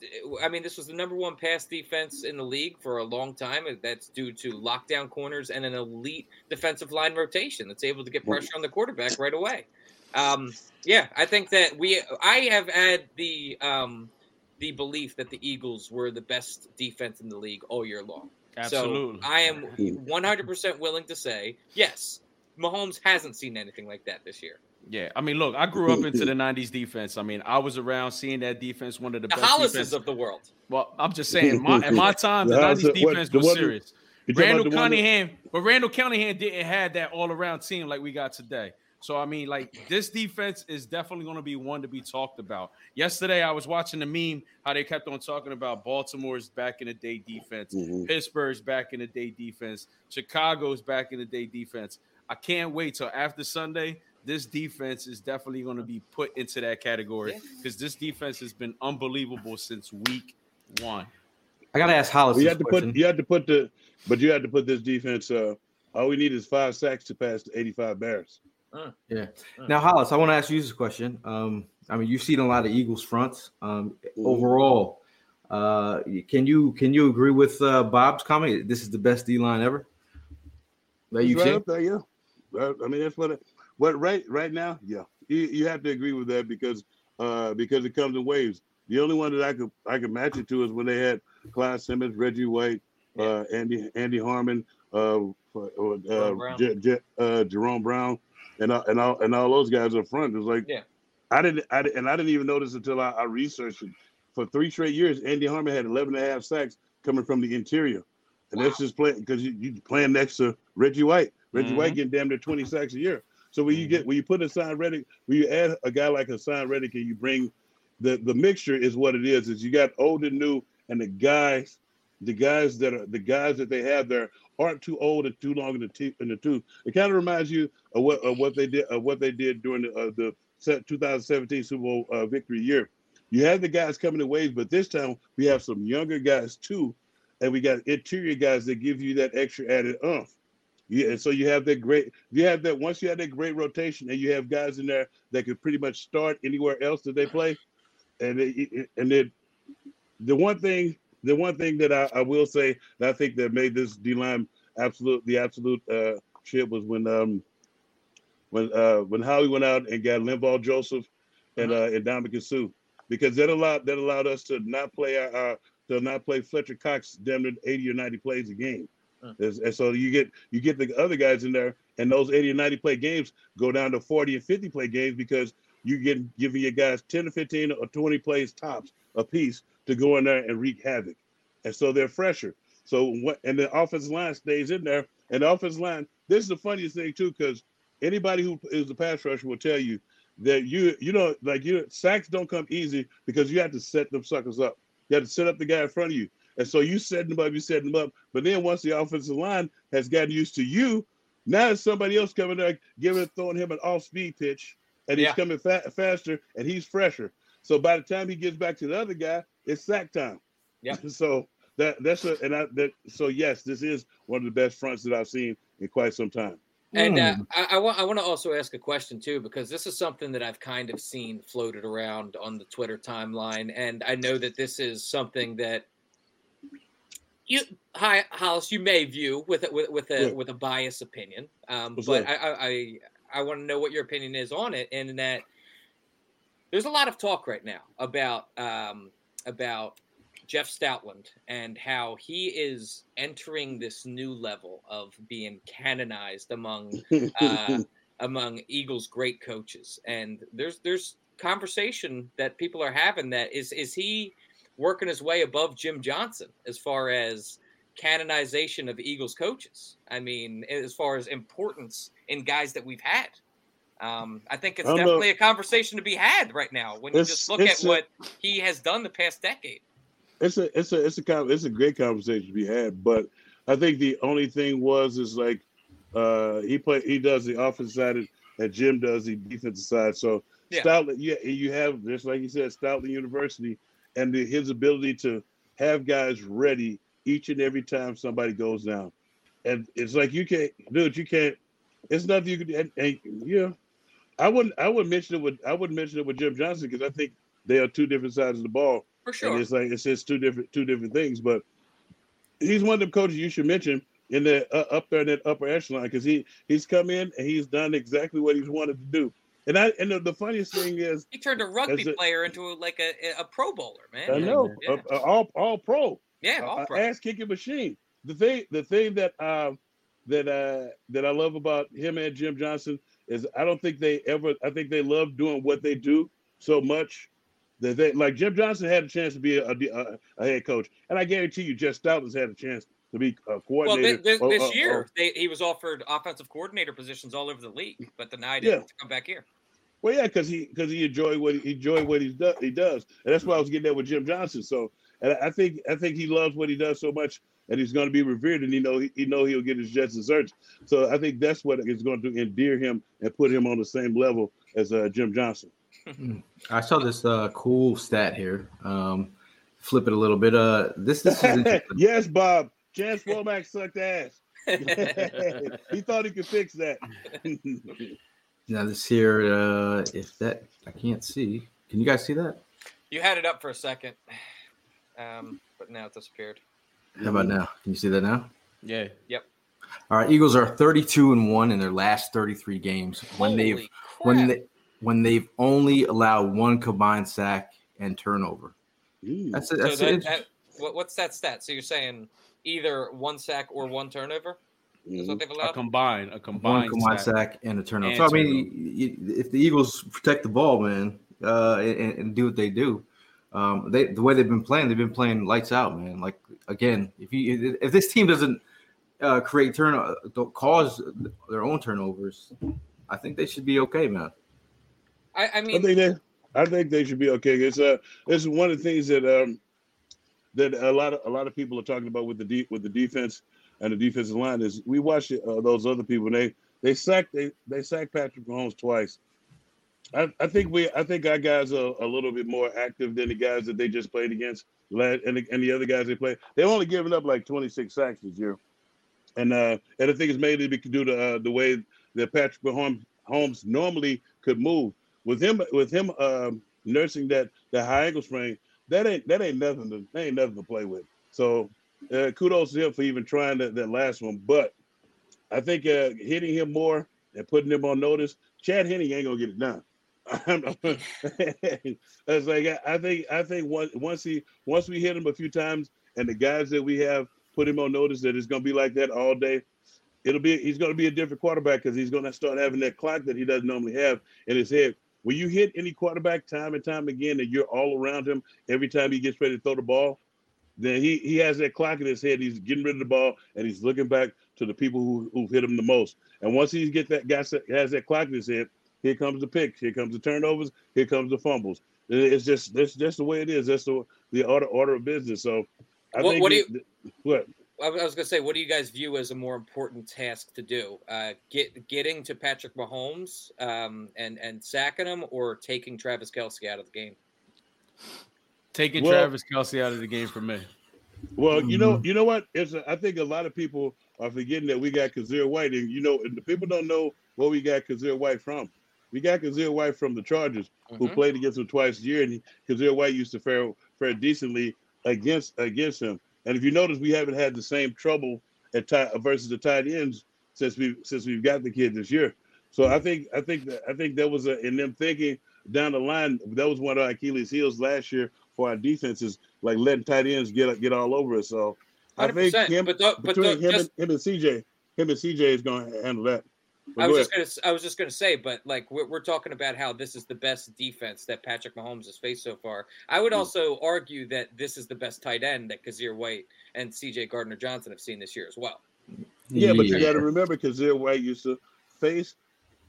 I mean, this was the number one pass defense in the league for a long time. That's due to lockdown corners and an elite defensive line rotation that's able to get pressure on the quarterback right away. Um, yeah, I think that we I have had the um, the belief that the Eagles were the best defense in the league all year long. Absolutely. So I am one hundred percent willing to say yes. Mahomes hasn't seen anything like that this year. Yeah, I mean, look, I grew up into the nineties defense. I mean, I was around seeing that defense, one of the, the best Hollises of the world. Well, I'm just saying, my, at my time, the nineties defense was serious. Randall Cunningham, but Randall Cunningham didn't have that all-around team like we got today. So, I mean, like, this defense is definitely going to be one to be talked about. Yesterday, I was watching the meme, how they kept on talking about Baltimore's back-in-the-day defense, mm-hmm. Pittsburgh's back-in-the-day defense, Chicago's back-in-the-day defense. I can't wait till after Sunday. This defense is definitely going to be put into that category because this defense has been unbelievable since week one. I gotta ask Hollis. Well, you have to question. put you have to put the but you have to put this defense. Uh, all we need is five sacks to pass the eighty-five Bears. Uh, yeah. Uh. Now, Hollis, I want to ask you this question. Um, I mean, you've seen a lot of Eagles fronts um, overall. Uh, can you can you agree with uh, Bob's comment? This is the best D line ever. That you right up there, yeah. I mean, that's what, it, what right right now, yeah, you, you have to agree with that because uh, because it comes in waves. The only one that I could I could match it to is when they had Clyde Simmons, Reggie White, uh, Andy Andy Harmon, uh, or, uh, Brown. Je, Je, uh, Jerome Brown, and uh, and all and all those guys up front. It was like, yeah, I didn't, I didn't, and I didn't even notice until I, I researched it. For three straight years, Andy Harmon had eleven and a half sacks coming from the interior, and wow. That's just playing because you you playing next to Reggie White. Reggie mm-hmm. White getting damn near twenty sacks a year. So when you get when you put Haason Reddick, when you add a guy like Haason Reddick, and you bring the, the mixture is what it is. Is you got old and new, and the guys, the guys that are the guys that they have there aren't too old and too long in the t- in the tooth. It kind of reminds you of what of what they did of what they did during the uh, the twenty seventeen Super Bowl uh, victory year. You have the guys coming in waves, but this time we have some younger guys too and we got interior guys that give you that extra added oomph. Yeah, and so you have that great, you have that, once you have that great rotation and you have guys in there that can pretty much start anywhere else that they play. And it, and then the one thing, the one thing that I, I will say that I think that made this D-line absolute, the absolute uh, shit was when, um, when, uh, when Howie went out and got Linval Joseph and, mm-hmm. uh, and Ndamukong Suh, because that allowed, that allowed us to not play our, our to not play Fletcher Cox damn near eighty or ninety plays a game. And so you get you get the other guys in there, and those eighty and ninety play games go down to forty and fifty play games because you get giving your guys ten or fifteen or twenty plays tops a piece to go in there and wreak havoc, and so they're fresher. So what? And the offensive line stays in there, and the offensive line. This is the funniest thing too, because anybody who is a pass rusher will tell you that you you know like you sacks don't come easy because you have to set them suckers up. You have to set up the guy in front of you. And so you setting them up, you setting them up. But then once the offensive line has gotten used to you, now it's somebody else coming there, giving, throwing him an off-speed pitch, and he's yeah. coming fa- faster, and he's fresher. So by the time he gets back to the other guy, it's sack time. Yeah. So that that's a and I that so yes, this is one of the best fronts that I've seen in quite some time. And uh, I, I want I want to also ask a question too, because this is something that I've kind of seen floated around on the Twitter timeline, and I know that this is something that. You, hi, Hollis, you may view with with with a yeah. with a biased opinion, um, but right. I I, I want to know what your opinion is on it. And in that there's a lot of talk right now about um, about Jeff Stoutland and how he is entering this new level of being canonized among uh, among Eagles great coaches. And there's there's conversation that people are having that is is he. working his way above Jim Johnson as far as canonization of Eagles coaches. I mean, as far as importance in guys that we've had. Um, I think it's I'm definitely a, a conversation to be had right now when you just look at a, what he has done the past decade. It's a it's a it's a it's a great conversation to be had, but I think the only thing was is like uh, he play he does the offensive side and Jim does the defensive side. So yeah. Stoutland, yeah, you have just like you said, Stoutland University. And the, his ability to have guys ready each and every time somebody goes down, and it's like you can't, dude. You can't. It's nothing you can. And, and you know, I wouldn't. I wouldn't mention it with. I wouldn't mention it with Jim Johnson because I think they are two different sides of the ball. For sure. And it's like it's just two different two different things. But he's one of the coaches you should mention in the uh, up there in that upper echelon because he he's come in and he's done exactly what he's wanted to do. And I and the, the funniest thing is he turned a rugby a, player into like a, a pro bowler, man. I know, yeah. a, a, all all pro, yeah, all pro. Ass kicking machine. The thing, the thing that uh, that uh, that I love about him and Jim Johnson is I don't think they ever. I think they love doing what they do so much that they like. Jim Johnson had a chance to be a, a, a head coach, and I guarantee you, Jeff Stoutland's had a chance to be a coordinator. Well, this, this or, year or, they, he was offered offensive coordinator positions all over the league, but denied yeah. it to come back here. Well, yeah, because he because he enjoyed what he enjoyed what he does he does, and that's why I was getting that with Jim Johnson. So, and I think I think he loves what he does so much, and he's going to be revered, and he know he, he know he'll get his just desserts. So, I think that's what is going to endear him and put him on the same level as uh, Jim Johnson. I saw this uh, cool stat here. Um, flip it a little bit. Uh, this this is yes, Bob. Chance Womack sucked ass. He thought he could fix that. Now this here, uh, if that I can't see. Can you guys see that? You had it up for a second, um, but now it disappeared. How about now? Can you see that now? Yeah. Yep. All right. Eagles are thirty-two and one in their last thirty-three games. When Holy they've crap. when they when they've only allowed one combined sack and turnover. Ooh. That's it. That's so that, that, what's that stat? So you're saying either one sack or one turnover? A combined, a combined, combined sack. sack and a turnover. And so, I mean, turnover. If the Eagles protect the ball, man, uh, and, and do what they do, um, they the way they've been playing, they've been playing lights out, man. Like again, if you if this team doesn't uh, create turnover, don't cause their own turnovers, I think they should be okay, man. I, I mean, I think they, I think they should be okay. It's uh, it's one of the things that um, that a lot of a lot of people are talking about with the de- with the defense. And the defensive line is we watched uh, those other people. And they they sacked they they sacked Patrick Mahomes twice. I, I think we I think our guys are a little bit more active than the guys that they just played against. and the, and the other guys they play. They've only given up like twenty-six sacks this year. And uh, and I think it's mainly due to uh, the way that Patrick Mahomes normally could move. With him with him uh, nursing that, that high ankle sprain, that ain't that ain't nothing to that ain't nothing to play with. So uh, kudos to him for even trying that, that last one. But I think uh, hitting him more and putting him on notice, Chad Henning ain't gonna get it done. That's like I think I think once once he once we hit him a few times and the guys that we have put him on notice that it's gonna be like that all day. It'll be he's gonna be a different quarterback because he's gonna start having that clock that he doesn't normally have in his head. When you hit any quarterback time and time again and you're all around him every time he gets ready to throw the ball, then he, he has that clock in his head. He's getting rid of the ball and he's looking back to the people who who've hit him the most. And once he gets that guy has that clock in his head, here comes the picks, here comes the turnovers, here comes the fumbles. It's just that's just the way it is. That's the the order order of business. So I what, think what do you what I was gonna say, what do you guys view as a more important task to do? Uh, get getting to Patrick Mahomes um, and and sacking him, or taking Travis Kelce out of the game? Taking well, Travis Kelce out of the game for me. Well, mm-hmm. you know, you know what? It's a, I think a lot of people are forgetting that we got Kazir White, and you know, and the people don't know where we got Kazir White from. We got Kazir White from the Chargers, mm-hmm. who played against him twice a year, and Kazir White used to fare fare decently against against him. And if you notice, we haven't had the same trouble at tight versus the tight ends since we since we've got the kid this year. So I think I think that I think that was a, in them thinking down the line, that was one of our Achilles' heels last year for our defenses, like letting tight ends get get all over us. So I think him but the, but between the, him, just, and, him and C J, him and C J is going to handle that. But I was go just gonna I was just gonna say, but like we're we're talking about how this is the best defense that Patrick Mahomes has faced so far. I would also argue that this is the best tight end that Kazir White and C J Gardner Johnson have seen this year as well. Yeah, but you got to remember, Kazir White used to face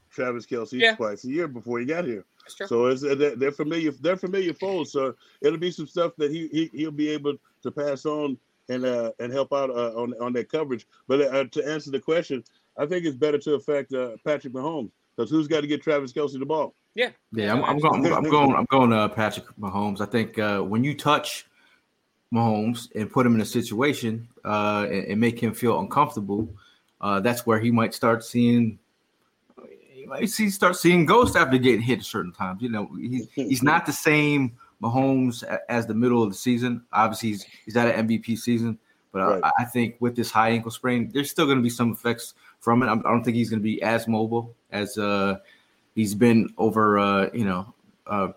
Travis Kelce yeah. twice a year before he got here. That's true. So it's, they're familiar. They're familiar foes. So it'll be some stuff that he, he he'll be able to pass on and uh, and help out uh, on on that coverage. But uh, to answer the question, I think it's better to affect uh, Patrick Mahomes, because who's got to get Travis Kelce the ball? Yeah, yeah, I'm, I'm going, I'm going, I'm going uh, Patrick Mahomes. I think uh, when you touch Mahomes and put him in a situation uh, and, and make him feel uncomfortable, uh, that's where he might start seeing. He might see start seeing ghosts after getting hit at certain times. You know, he, he's not the same Mahomes as the middle of the season. Obviously, he's he's at an M V P season, but right. I, I think with this high ankle sprain, there's still going to be some effects from it. I don't think he's going to be as mobile as uh, he's been over, uh, you know, uh,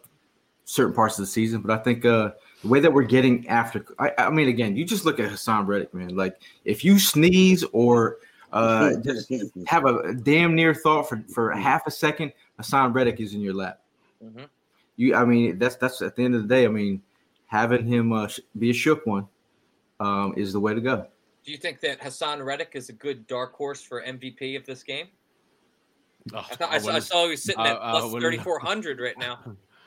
certain parts of the season. But I think uh, the way that we're getting after I, – I mean, again, you just look at Haason Reddick, man. Like, if you sneeze or uh, just have a damn near thought for, for half a second, Haason Reddick is in your lap. Mm-hmm. You, I mean, that's that's at the end of the day, I mean, having him uh, be a shook one um, is the way to go. Do you think that Haason Reddick is a good dark horse for M V P of this game? Oh, I, thought, I, I, saw, I saw he was sitting at uh, plus thirty-four hundred right now.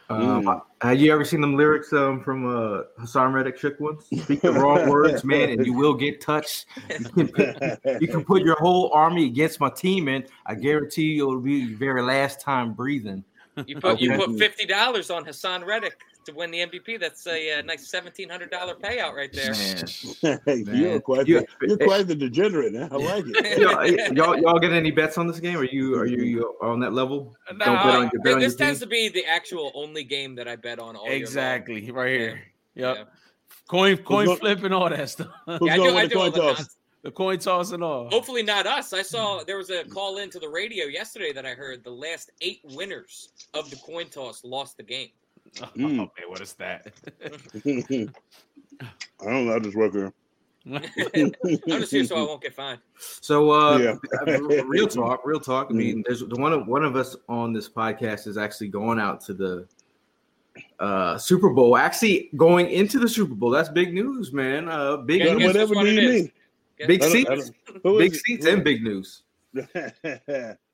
Um, mm. Have you ever seen them lyrics um, from uh, Haason Reddick shook ones? Speak the wrong words, man, and you will get touched. You can, put, you can put your whole army against my team, and I guarantee you it'll be your very last time breathing. You put you put fifty dollars on Haason Reddick to win the M V P. That's a, a nice seventeen hundred dollars payout right there. Man. Man. You're quite the, you're quite the degenerate. Huh? I like it. y'all, y'all, y'all get any bets on this game? Are you are you, you on that level? No, Don't bet on your, bet this on your tends team? to be the actual only game that I bet on all exactly year long. Right here. Yeah. Yep. Yeah. Coin coin who's flip going, and all that stuff. Who's yeah, going I do, I do the coin toss? The coin toss and all. Hopefully not us. I saw there was a call into the radio yesterday that I heard the last eight winners of the coin toss lost the game. Oh, mm. man, what is that? I don't know. I just work here. I'm just here so I won't get fined. So, uh, yeah. real talk, real talk. I mean, there's one of one of us on this podcast is actually going out to the uh, Super Bowl. Actually, going into the Super Bowl. That's big news, man. Uh, big yeah, news. Whatever what you mean. Big seats, big seats, and big news.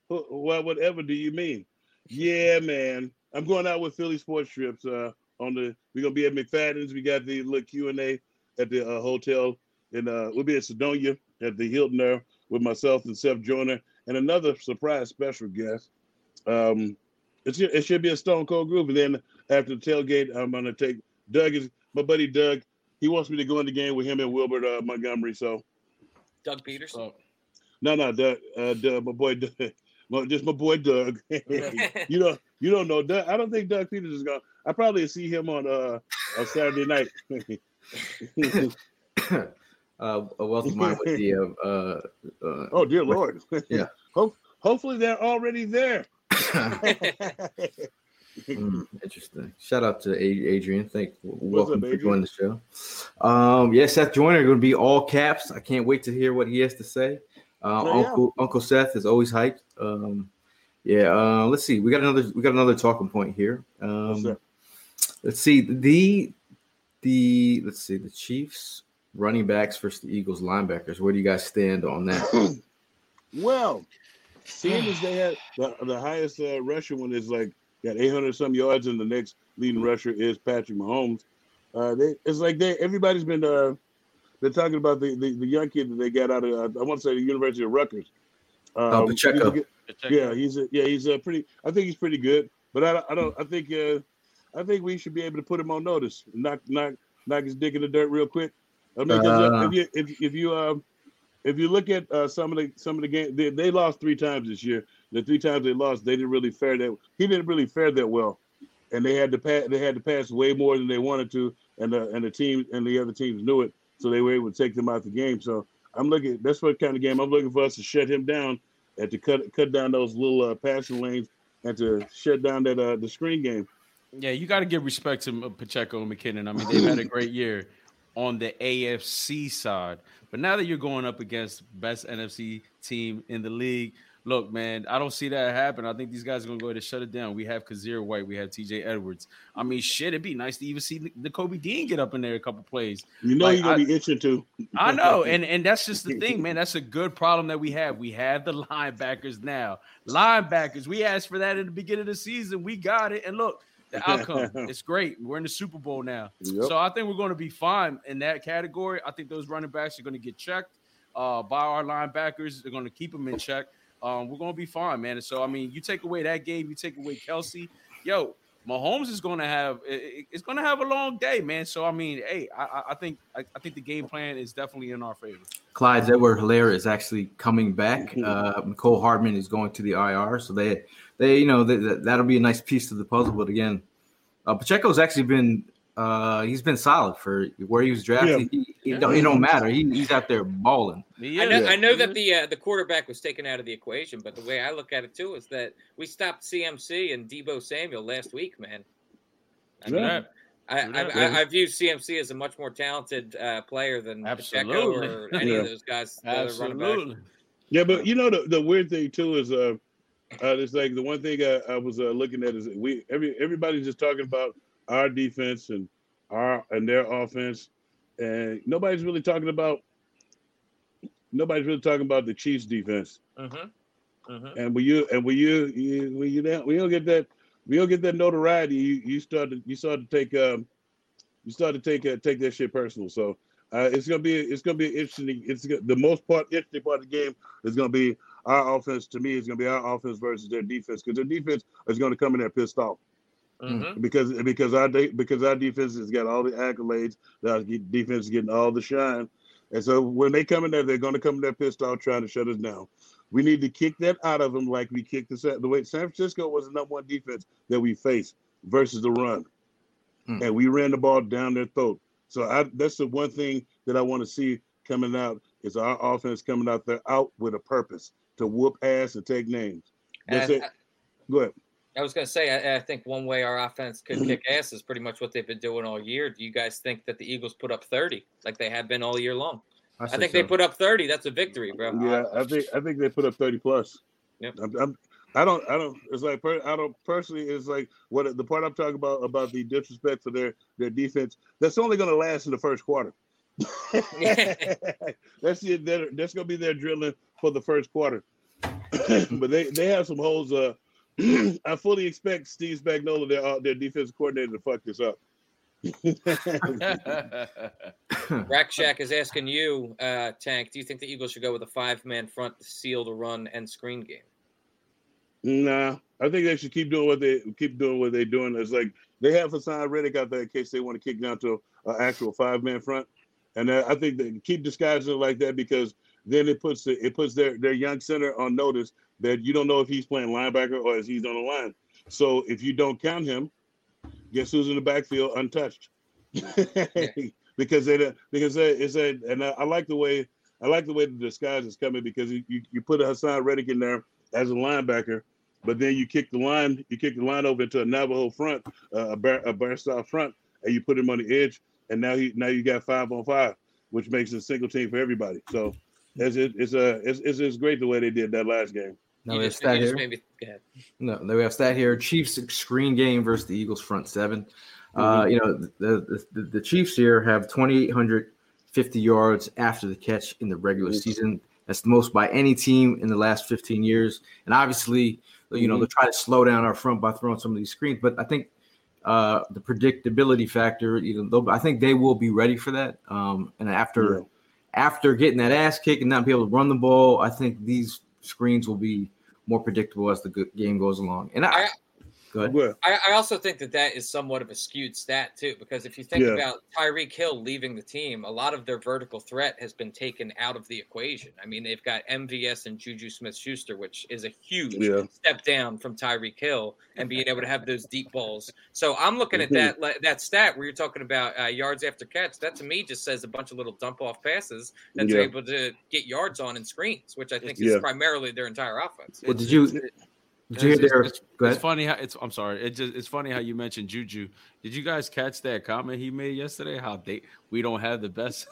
Well, whatever do you mean? Yeah, man. I'm going out with Philly Sports Trips. Uh, on the we're gonna be at McFadden's. We got the little Q and A at the uh, hotel, and uh, we'll be at Sedonia at the Hilton there with myself and Seth Joyner and another surprise special guest. Um, it should it should be a Stone Cold Groove. And then after the tailgate, I'm gonna take Doug. Is my buddy Doug he wants me to go in the game with him and Wilbert uh, Montgomery. So, Doug Peterson. Uh, no, no, Doug, uh, Doug, my boy, Doug, my, just my boy, Doug. you know, you don't know Doug. I don't think Doug Peterson is gone. I probably see him on uh, a Saturday night. uh, a wealth of mine would be of. Uh, uh, oh dear Lord! Yeah. Ho- hopefully they're already there. Mm, interesting. Shout out to Adrian. Thank welcome up, for Adrian? Joining the show. Um, yeah, Seth Joyner going to be all caps. I can't wait to hear what he has to say. Uh, oh, Uncle yeah. Uncle Seth is always hyped. Um, yeah. Uh, let's see. We got another. We got another talking point here. Um, yes, let's see the the let's see the Chiefs running backs versus the Eagles linebackers. Where do you guys stand on that? Well, seeing as they had the, the highest uh, rusher one is like. Got eight hundred some yards, and the next leading rusher is Patrick Mahomes. Uh, they, it's like they everybody's been uh, they're talking about the, the, the young kid that they got out of uh, I want to say the University of Rutgers. Um, oh, Pacheco. He's a, Pacheco. Yeah, he's a, yeah he's a pretty. I think he's pretty good, but I, I don't. I think uh, I think we should be able to put him on notice. Knock knock knock his dick in the dirt real quick. I mean, uh, if you if, if you um if you look at uh, some of the some of the games, they, they lost three times this year. The three times they lost, they didn't really fare that. He didn't really fare that well, and they had to pass. They had to pass way more than they wanted to, and the and the team and the other teams knew it, so they were able to take them out the game. So I'm looking. That's what kind of game I'm looking for us to shut him down, and to cut cut down those little uh, passing lanes, and to shut down that uh, the screen game. Yeah, you got to give respect to Pacheco and McKinnon. I mean, they've had a great year on the A F C side, but now that you're going up against best N F C team in the league. Look, man, I don't see that happen. I think these guys are going to go ahead and shut it down. We have Kazir White. We have T J Edwards. I mean, shit, it'd be nice to even see the Kobe Dean get up in there a couple plays. You know like, you're going to be itching too. I know, and, and that's just the thing, man. That's a good problem that we have. We have the linebackers now. Linebackers, we asked for that at the beginning of the season. We got it, and look, the outcome, it's great. We're in the Super Bowl now. Yep. So I think we're going to be fine in that category. I think those running backs are going to get checked uh, by our linebackers. They're going to keep them in check. Um, we're going to be fine, man. And so, I mean, you take away that game, you take away Kelsey. Yo, Mahomes is going to have it, – it's going to have a long day, man. So, I mean, hey, I, I think I, I think the game plan is definitely in our favor. Clyde Edwards-Helaire is actually coming back. Uh, Mecole Hardman is going to the I R. So, they, they you know, they, that'll be a nice piece to the puzzle. But, again, uh, Pacheco's actually been uh, – he's been solid for where he was drafted. Yeah. He, It don't, it don't matter. He, he's out there balling. I know, I know that the uh, the quarterback was taken out of the equation, but the way I look at it, too, is that we stopped C M C and Deebo Samuel last week, man. I mean, yeah. I, I, I, I view C M C as a much more talented uh, player than Pacheco or any yeah. of those guys. Absolutely. Yeah, but, you know, the, the weird thing, too, is uh, uh, it's like the one thing I, I was uh, looking at is we every everybody's just talking about our defense and our and their offense. And nobody's really talking about nobody's really talking about the Chiefs' defense. Uh-huh. Uh-huh. And when you and when you, you when you we don't get that we don't get that notoriety. You you start to you start to take um you start to take uh, take that shit personal. So uh, it's gonna be it's gonna be interesting. It's the most part interesting part of the game is gonna be our offense. To me, it's gonna be our offense versus their defense because their defense is gonna come in there pissed off. Mm-hmm. Because because our de- because our defense has got all the accolades, our defense is getting all the shine, and so when they come in there, they're going to come in there pissed off, trying to shut us down. We need to kick that out of them, like we kicked the the way San Francisco was the number one defense that we faced versus the run, mm. and we ran the ball down their throat. So I, that's the one thing that I want to see coming out is our offense coming out there out with a purpose to whoop ass and take names. That's and, it. Go ahead. I was going to say, I, I think one way our offense could kick ass is pretty much what they've been doing all year. Do you guys think that the Eagles put up thirty like they have been all year long? I, I think so. They put up thirty. That's a victory, bro. Yeah, I think I think they put up thirty plus. Yep. I'm, I'm, I don't. I don't. It's like I don't personally. It's like what the part I'm talking about about the disrespect for their their defense. That's only going to last in the first quarter. that's it. That, that's going to be their drilling for the first quarter. But they they have some holes. Uh, I fully expect Steve Spagnuolo, their, their defensive coordinator, to fuck this up. Rack Shack is asking you, uh, Tank, do you think the Eagles should go with a five-man front seal to run and screen game? Nah, I think they should keep doing what they keep doing what they're doing. It's like they have Haason Reddick out there in case they want to kick down to an actual five-man front, and I think they keep disguising it like that because then it puts the, it puts their, their young center on notice that you don't know if he's playing linebacker or if he's on the line. So if you don't count him, guess who's in the backfield untouched? Yeah. Because they because they, it's a and I, I like the way I like the way the disguise is coming because you, you put Haason Reddick in there as a linebacker. But then you kick the line, you kick the line over into a Navajo front, uh, a bear, a bear style front, and you put him on the edge, and now he now you got five on five, which makes it a single team for everybody. So it's it, it's a it's, it's it's great the way they did that last game. No, we have stat here. Maybe, no, we have stat here. Chiefs screen game versus the Eagles front seven. Mm-hmm. Uh, you know the, the the Chiefs here have two thousand eight hundred fifty yards after the catch in the regular mm-hmm. season. That's the most by any team in the last fifteen years, and obviously. You know, mm-hmm. they'll try to slow down our front by throwing some of these screens. But I think uh, the predictability factor, you know, I think they will be ready for that. Um, and after yeah. after getting that ass kick and not be able to run the ball, I think these screens will be more predictable as the game goes along. And I, I go ahead. I, I also think that that is somewhat of a skewed stat, too, because if you think yeah. about Tyreek Hill leaving the team, a lot of their vertical threat has been taken out of the equation. I mean, they've got M V S and Juju Smith-Schuster, which is a huge yeah. step down from Tyreek Hill and being able to have those deep balls. So I'm looking at that that stat where you're talking about uh, yards after catch. That, to me, just says a bunch of little dump-off passes that yeah. they're able to get yards on in screens, which I think is yeah. primarily their entire offense. Well, did you – It's, it's, it's funny how it's. I'm sorry. It just, it's funny how you mentioned Juju. Did you guys catch that comment he made yesterday? How they we don't have the best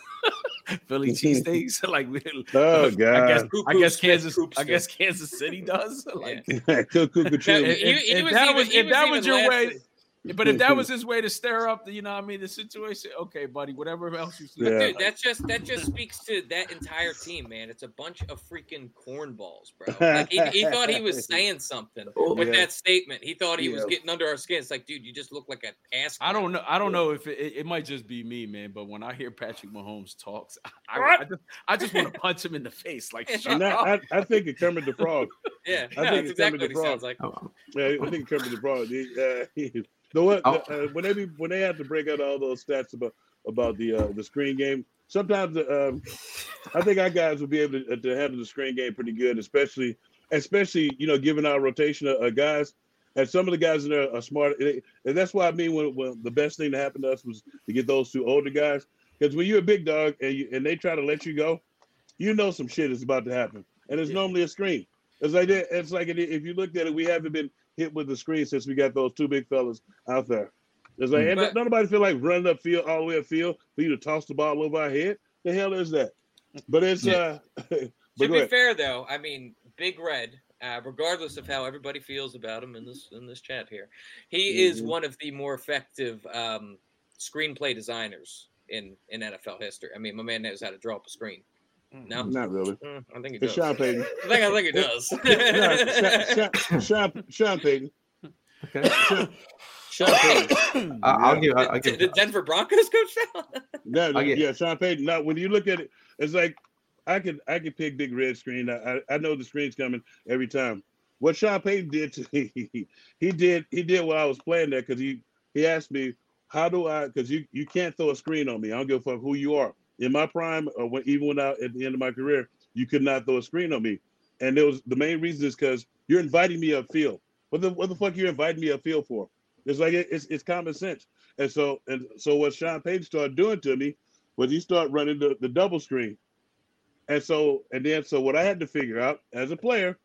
Philly cheesesteaks. Like we, oh god. I guess, I guess Kansas. I guess Kansas City does. Like if that was if that was your way. But if that was his way to stir up the, you know what I mean, the situation, okay, buddy, whatever else you see. Yeah. But dude, that's just, that just speaks to that entire team, man. It's a bunch of freaking cornballs, bro. Like, he, he thought he was saying something oh, with yeah. that statement. He thought he yeah. was getting under our skin. It's like, dude, you just look like an ass. I don't know. I don't know if it, it, it might just be me, man, but when I hear Patrick Mahomes talks, I, I, I just, I just want to punch him in the face. Like, shut up. I, I think it Kermit the Frog. Yeah, I no, think it's exactly what he sounds like. Yeah, I think Kermit the Frog. He, uh, he, The what uh, when they be, when they have to break out all those stats about about the uh, the screen game, sometimes um, I think our guys will be able to, to handle the screen game pretty good, especially especially you know given our rotation of, of guys, and some of the guys in there are smart, and that's why I mean when, when the best thing that happened to us was to get those two older guys, because when you're a big dog and you, and they try to let you go, you know some shit is about to happen, and it's yeah. normally a screen. It's like that, it's like if you looked at it, we haven't been hit with the screen since we got those two big fellas out there. It's like, but, and nobody feel like running up field all the way up field for you to toss the ball over our head. The hell is that? But it's yeah. uh. But to be ahead. fair, though, I mean, Big Red, uh, regardless of how everybody feels about him in this in this chat here, he mm-hmm. is one of the more effective um, screenplay designers in in N F L history. I mean, my man knows how to draw up a screen. No, not really. Mm, I think it does. Sean Payton. I think I think it does. no, Sean, Sean, Sean Payton. Okay. Sean, Sean Payton. Uh, I'll give. I'll give. The, the Denver Broncos coach now. no, no yeah, Sean Payton. Now, when you look at it, it's like I could I could pick Big Red screen. I I know the screen's coming every time. What Sean Payton did to me, he did he did while I was playing there because he he asked me how do I because you you can't throw a screen on me. I don't give a fuck who you are. In my prime, or when, even when I, at the end of my career, you could not throw a screen on me. And it was the main reason is because you're inviting me upfield. What the what the fuck are you inviting me upfield for? It's like, it, it's it's common sense. And so and so what Sean Payton started doing to me was he started running the, the double screen. And so, and then, so what I had to figure out as a player,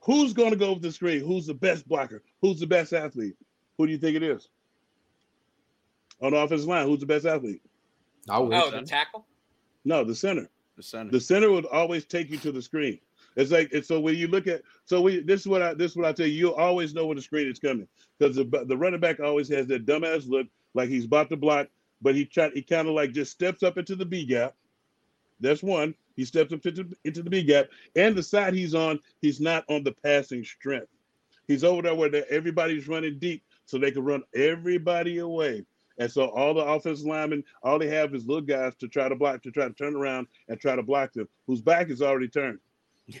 who's going to go with the screen? Who's the best blocker? Who's the best athlete? Who do you think it is? On the offensive line, who's the best athlete? Oh, the tackle? No, the center. The center. The center would always take you to the screen. It's like it's so when you look at so we this is what I this is what I tell you. You'll always know when the screen is coming because the the running back always has that dumbass look like he's about to block, but he tried he kind of like just steps up into the B gap. That's one. He steps up into, into the B gap, and the side he's on, he's not on the passing strength. He's over there where everybody's running deep, so they can run everybody away. And so all the offensive linemen, all they have is little guys to try to block, to try to turn around and try to block them, whose back is already turned.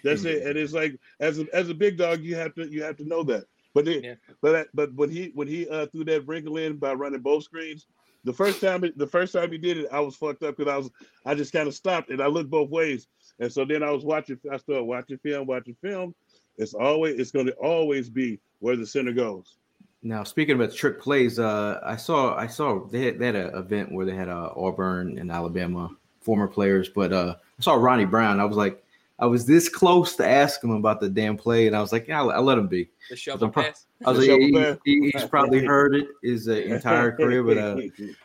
That's it. And it's like, as a, as a big dog, you have to you have to know that. But it, yeah. but but when he when he uh, threw that wrinkle in by running both screens, the first time the first time he did it, I was fucked up because I was I just kind of stopped and I looked both ways. And so then I was watching. I started watching film, watching film. It's always it's going to always be where the center goes. Now, speaking of trick plays, uh, I saw I saw they had, they had an event where they had uh, Auburn and Alabama former players, but uh, I saw Ronnie Brown. I was like, I was this close to ask him about the damn play, and I was like, yeah, I'll, I'll let him be. The shovel pass. I was like, he, he, he's probably heard it his uh, entire career, but uh,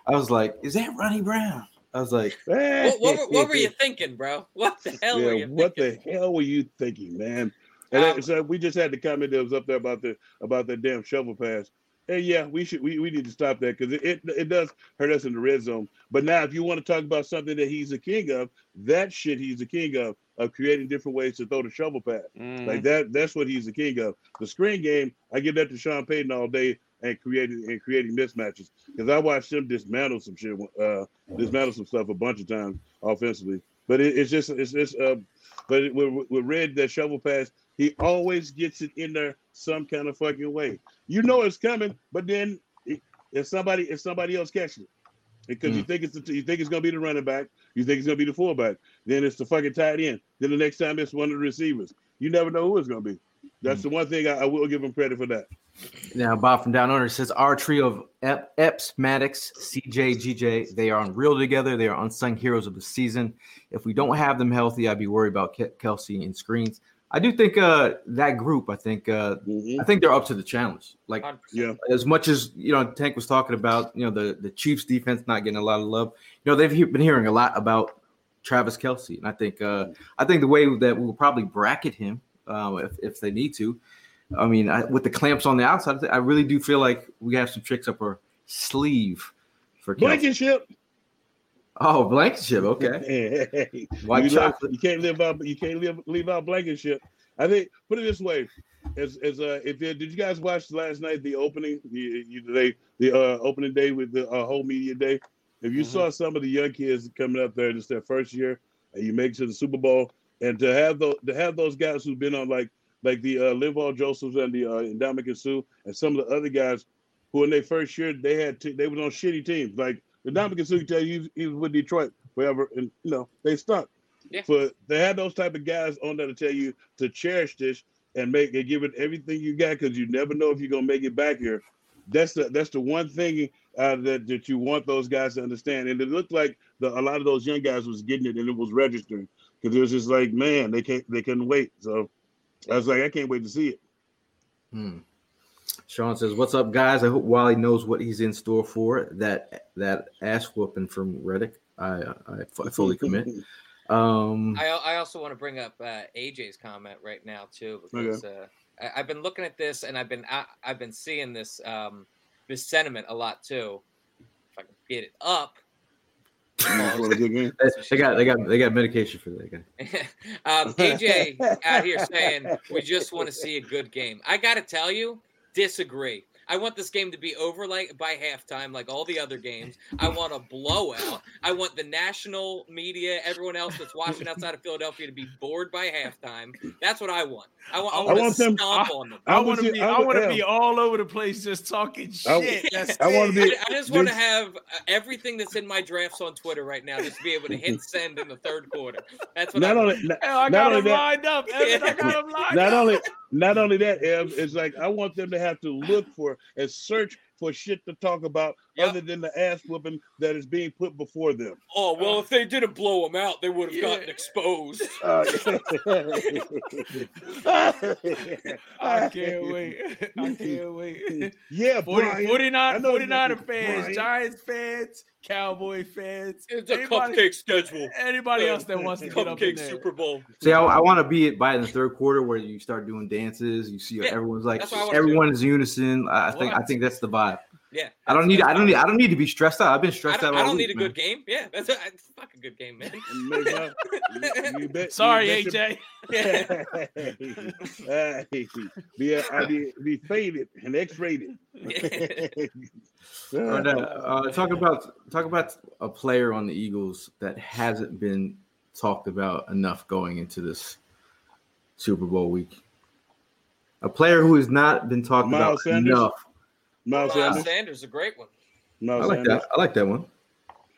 I was like, is that Ronnie Brown? I was like, what, what, what were you thinking, bro? What the hell yeah, were you what thinking? What the hell were you thinking, man? And um, that, so we just had the comment that was up there about the about that damn shovel pass. And yeah, we should we, we need to stop that because it, it it does hurt us in the red zone. But now, if you want to talk about something that he's a king of, that shit he's a king of of creating different ways to throw the shovel pass. Mm. Like that that's what he's the king of. The screen game, I give that to Sean Payton all day and creating and creating mismatches because I watched him dismantle some shit, uh, dismantle some stuff a bunch of times offensively. But it, it's just it's just uh, but it, with, with Red that shovel pass. He always gets it in there some kind of fucking way. You know it's coming, but then if somebody if somebody else catches it, because mm. you think it's the, you think it's gonna be the running back, you think it's gonna be the fullback, then it's the fucking tight end. Then the next time it's one of the receivers. You never know who it's gonna be. That's mm. the one thing I, I will give him credit for that. Now Bob from Down Under says our trio of Ep- Epps, Maddox, C J, G J, they are unreal together. They are unsung heroes of the season. If we don't have them healthy, I'd be worried about Ke- Kelsey and screens. I do think uh, that group. I think uh, mm-hmm. I think they're up to the challenge. Like, yeah. as much as you know, Tank was talking about, you know, the, the Chiefs defense not getting a lot of love. You know, they've he- been hearing a lot about Travis Kelce, and I think uh, I think the way that we will probably bracket him uh, if if they need to. I mean, I, with the clamps on the outside, I really do feel like we have some tricks up our sleeve for Kelce. Blankenship. Oh, Blankenship, okay. Hey, White you, live, you can't live out. You can't live, leave out Blankenship. I think. Put it this way: as as uh, if did you guys watch last night the opening? The you, they the uh, opening day with the uh, whole media day. If you mm-hmm. saw some of the young kids coming up there, just their first year, and you make it to the Super Bowl, and to have those to have those guys who've been on like like the uh, Linval Josephs and the uh, Ndamukong Suh and some of the other guys who in their first year they had t- they was on shitty teams like. Ndamukong Suh tell you he was with Detroit forever, and you know they stuck. Yeah. But they had those type of guys on there to tell you to cherish this and make and give it everything you got because you never know if you're gonna make it back here. That's the that's the one thing uh, that that you want those guys to understand. And it looked like the, a lot of those young guys was getting it and it was registering because it was just like man they can't they couldn't wait. So I was like I can't wait to see it. Hmm. Sean says, "What's up, guys? I hope Wylie knows what he's in store for. That that ass whooping from Reddick, I I, I fully commit." Um, I I also want to bring up uh, A J's comment right now too because okay. uh, I, I've been looking at this and I've been I, I've been seeing this um, this sentiment a lot too. If I can get it up, they, they got they got they got medication for that guy. um, A J out here saying we just want to see a good game. I got to tell you. Disagree. I want this game to be over like by halftime, like all the other games. I want a blowout. I want the national media, everyone else that's watching outside of Philadelphia, to be bored by halftime. That's what I want. I want. I want, I want to them, stomp I, on them. I, I want to be. I want to be all over the place, just talking shit. I, I want to be. I, I just want to have everything that's in my drafts on Twitter right now, just be able to hit send in the third quarter. That's what. Not I only. Not, I got them lined up. I got them lined not up. Only. Not only that, Ev, it's like I want them to have to look for and search for shit to talk about yep. other than the ass whooping that is being put before them. Oh, well, uh, if they didn't blow them out, they would have yeah. gotten exposed. Uh, I can't wait. I can't wait. Yeah, Brian, forty-nine, forty-niner fans, Brian. Giants fans, Cowboy fans. It's a anybody, cupcake schedule. Anybody else that wants to get up in there. Cupcake Super Bowl. See, I, I want to be it by the third quarter where you start doing dances. You see yeah, everyone's like everyone's unison. I think I think that's the vibe. Yeah, I don't need I don't need I don't need to be stressed out. I've been stressed out. I don't need a good game. Yeah, that's a fucking good game, man. Sorry, A J. Yeah, I be be faded and X-rated. And, uh, uh, talk about talk about a player on the Eagles that hasn't been talked about enough going into this Super Bowl week. A player who has not been talked Miles about Sanders. enough. Miles, Miles Sanders. Sanders, a great one. Miles I like Sanders. that. I like that one.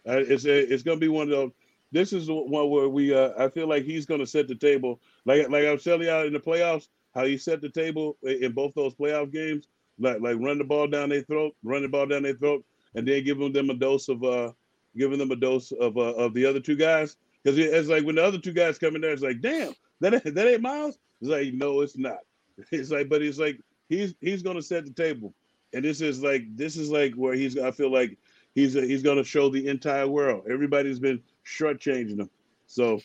Uh, it's a, it's going to be one of those. This is one where we. Uh, I feel like he's going to set the table. Like like I was telling you out in the playoffs, how he set the table in both those playoff games. Like like run the ball down their throat, run the ball down their throat, and then giving them a dose of uh, giving them a dose of uh, of the other two guys. Because it's like when the other two guys come in there, it's like, damn, that that ain't Miles. It's like, no, it's not. It's like, but it's like he's he's going to set the table, and this is like this is like where he's. I feel like he's a, he's going to show the entire world. Everybody's been shortchanging him. So,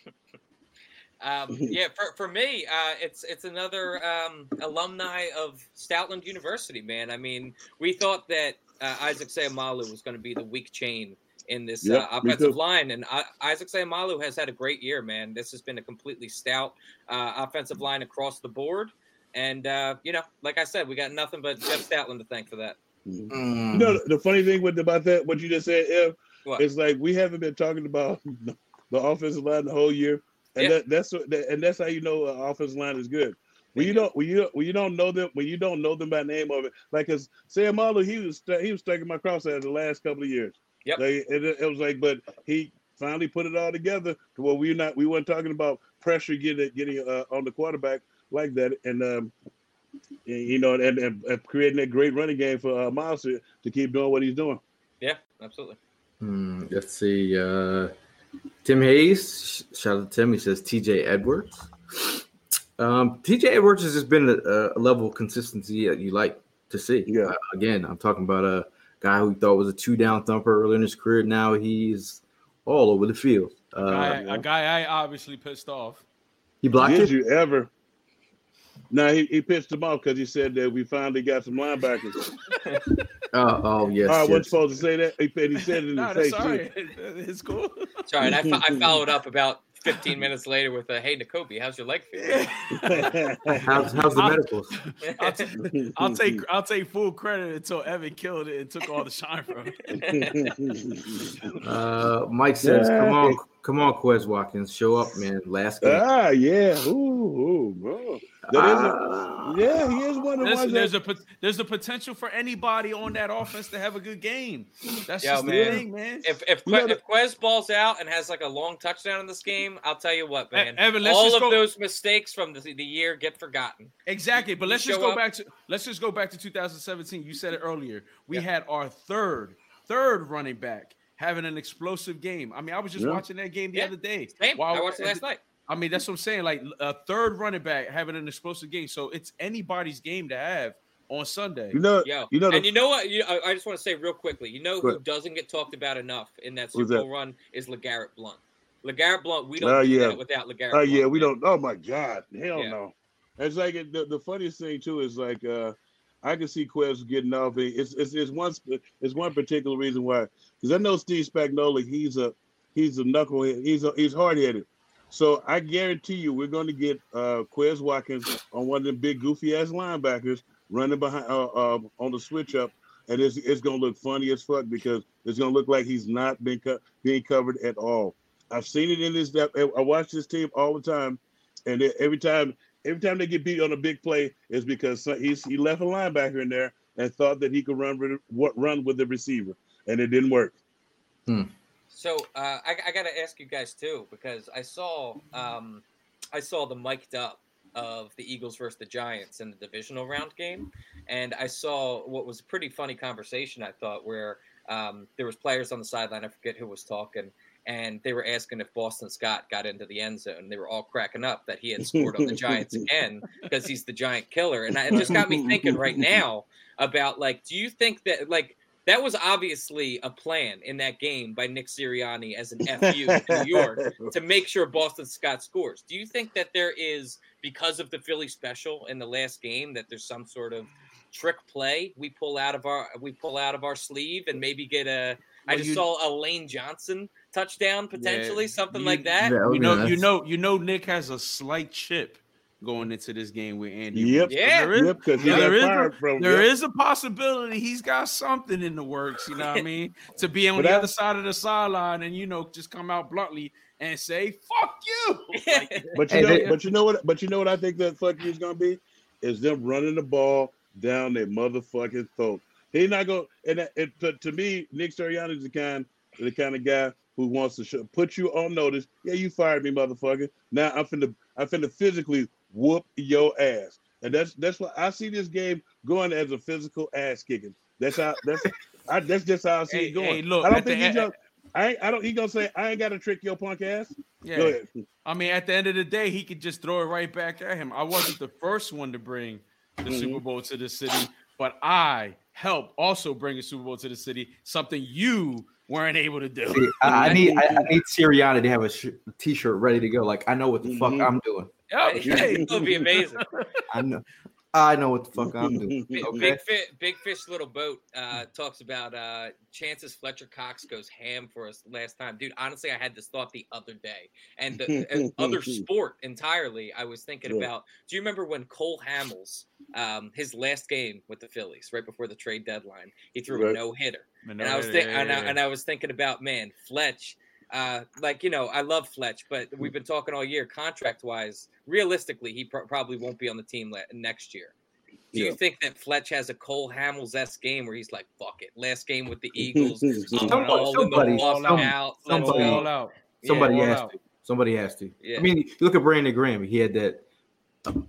um, yeah, for for me, uh, it's it's another um, alumni of Stoutland University, man. I mean, we thought that uh, Isaac Seumalo was going to be the weak chain in this yep, uh, offensive line, and uh, Isaac Seumalo has had a great year, man. This has been a completely stout uh, offensive line across the board, and uh, you know, like I said, we got nothing but Jeff Stoutland to thank for that. Mm. You know, the funny thing with about that, what you just said, Ev, it's like we haven't been talking about the offensive line the whole year, and yeah. that, that's that, and that's how you know an offensive line is good. When you don't, when you when you don't know them, when you don't know them by name of it, like as Seumalo, he was he was stuck in my crosshairs the last couple of years. Yep. Like, it, it was like, but he finally put it all together to where we're not, we weren't talking about pressure getting getting uh, on the quarterback like that, and um, you know, and, and, and creating that great running game for uh, Miles to, to keep doing what he's doing. Yeah, absolutely. Hmm, let's see. Uh, Tim Hayes, shout out to Tim. He says T J Edwards. Um, T J Edwards has just been a, a level of consistency that you like to see. Yeah. Uh, again, I'm talking about a guy who thought was a two-down thumper early in his career. Now he's all over the field. Uh, guy, you know? A guy I obviously pissed off. He blocked Did it? you ever? No, he, he pissed him off because he said that we finally got some linebackers. oh, oh, yes. I wasn't yes. supposed to say that. He said, he said it in no, the face. Sorry. It's cool. Sorry, and I, I followed up about fifteen minutes later with a, hey, Nakobe, how's your leg feeling? how's, how's the I'll, medicals? I'll, t- I'll, take, I'll take full credit until Evan killed it and took all the shine from it. uh, Mike says, yeah. come on, come on, Quez Watkins, show up, man. Last game. Ah, yeah. Ooh, ooh bro. There is a, yeah, he is one of the ones. There's, that... a, there's a potential for anybody on that offense to have a good game. That's Yo, just man. the thing, man. If if, que, gotta... if Quez balls out and has like a long touchdown in this game, I'll tell you what, man. Evan, all of go... those mistakes from the, the year get forgotten. Exactly, but let's you just go up... back to let's just go back to two thousand seventeen. You said it earlier. We yeah. had our third third running back having an explosive game. I mean, I was just yeah. watching that game the yeah. other day. Same. While, I watched it last the, night. I mean, that's what I'm saying. Like a third running back having an explosive game, so it's anybody's game to have on Sunday. You know, Yo. you know, and the, you know what? You, I, I just want to say real quickly. You know who doesn't get talked about enough in that Super Bowl run is LeGarrette Blount. LeGarrette Blount, we don't uh, do yeah. that without LeGarrette. Oh uh, yeah, we man. don't. Oh my God, hell yeah. no. It's like the, the funniest thing too is like uh, I can see Quez getting off. It's it's it's one it's one particular reason why, because I know Steve Spagnuolo. He's a he's a knucklehead. He's a, he's hard headed. So I guarantee you, we're going to get uh, Quez Watkins on one of the big goofy ass linebackers running behind uh, uh, on the switch up, and it's it's going to look funny as fuck because it's going to look like he's not been co- being covered at all. I've seen it in this. I watch this team all the time, and every time every time they get beat on a big play, it's because he's he left a linebacker in there and thought that he could run run with the receiver, and it didn't work. Hmm. So uh, I, I got to ask you guys, too, because I saw um, I saw the mic'd up of the Eagles versus the Giants in the divisional round game. And I saw what was a pretty funny conversation, I thought, where um, there was players on the sideline. I forget who was talking. And they were asking if Boston Scott got into the end zone. They were all cracking up that he had scored on the Giants again because he's the Giant killer. And I, it just got me thinking right now about, like, do you think that, like, that was obviously a plan in that game by Nick Sirianni as an F U in New York to make sure Boston Scott scores. Do you think that there is, because of the Philly Special in the last game, that there's some sort of trick play we pull out of our we pull out of our sleeve and maybe get a? Well, I just you, saw a Lane Johnson touchdown potentially, yeah, something you, like that. that you know, nice. you know, you know, Nick has a slight chip going into this game with Andy. Yep. Yeah. There, is, yep, there, there, is, from, there yep. is a possibility he's got something in the works, you know what I mean? To be on but the I, other side of the sideline and, you know, just come out bluntly and say "fuck you." Like, but you know, but you know what? But you know what I think that "fuck you" is gonna be is them running the ball down their motherfucking throat. He's not gonna. And, that, and to, to me, Nick Sirianni is the kind the kind of guy who wants to show, put you on notice. Yeah, you fired me, motherfucker. Now I'm finna I'm finna physically whoop your ass. And that's that's why I see this game going as a physical ass kicking. That's how that's I, that's just how I see hey, it going. Hey, look, I don't think the, he's gonna, I I don't he gonna say I ain't gotta trick your punk ass. Yeah. Go ahead. I mean, at the end of the day, he could just throw it right back at him. I wasn't the first one to bring the mm-hmm. Super Bowl to this city, but I helped also bring the Super Bowl to the city. Something you weren't able to do. See, I, I need I, I need Sirianni to have a sh- t-shirt ready to go. Like I know what the mm-hmm. fuck I'm doing. Oh, yeah, it'll be amazing. I know, I know what the fuck I'm doing. Okay? Big, Fish, Big Fish, Little Boat uh, talks about uh, chances Fletcher Cox goes ham for us last time, dude. Honestly, I had this thought the other day, and the and other sport entirely. I was thinking yeah. about. Do you remember when Cole Hamels, um, his last game with the Phillies, right before the trade deadline, he threw right. a no hitter, and no-hitter, I was th- yeah, yeah, and, I, yeah. and I was thinking about man, Fletch. Uh, like, you know, I love Fletch, but we've been talking all year contract-wise. Realistically, he pro- probably won't be on the team le- next year. Do yeah. you think that Fletch has a Cole Hamels-esque game where he's like, fuck it, last game with the Eagles. I'm somebody, all somebody, in the some, out. Somebody, all out. Somebody yeah, has out. to. Somebody has to. Yeah. I mean, you look at Brandon Graham. He had that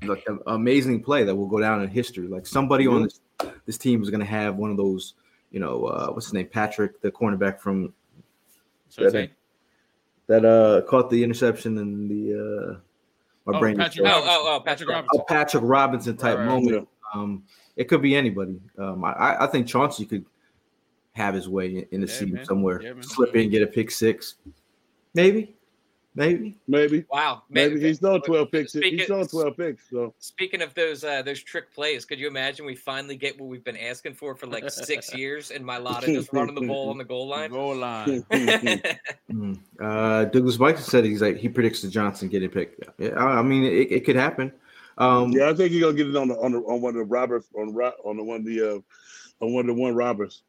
like, amazing play that will go down in history. Like, somebody mm-hmm. on this, this team is going to have one of those, you know, uh, what's his name, Patrick, the cornerback from – That uh caught the interception and the uh my oh, brain. Patrick, oh, oh, oh, Patrick Robinson. A Patrick Robinson type right, moment. Right. Um, it could be anybody. Um, I, I think Chauncey could have his way in the yeah, season somewhere. Yeah, slip in, get a pick six, maybe, maybe, maybe. Wow, maybe, maybe. He's done twelve picks. Speaking, he's done twelve picks. So speaking of those uh, those trick plays, could you imagine we finally get what we've been asking for for like six years? And Mailata just running the ball on the goal line. Goal line. Uh, Douglas Michael said he's like he predicts the Johnson getting picked. Yeah, I mean it, it could happen. Um, yeah, I think he's gonna get it on the, on the, on one of the robbers on on the one of the uh, on one of the one robbers.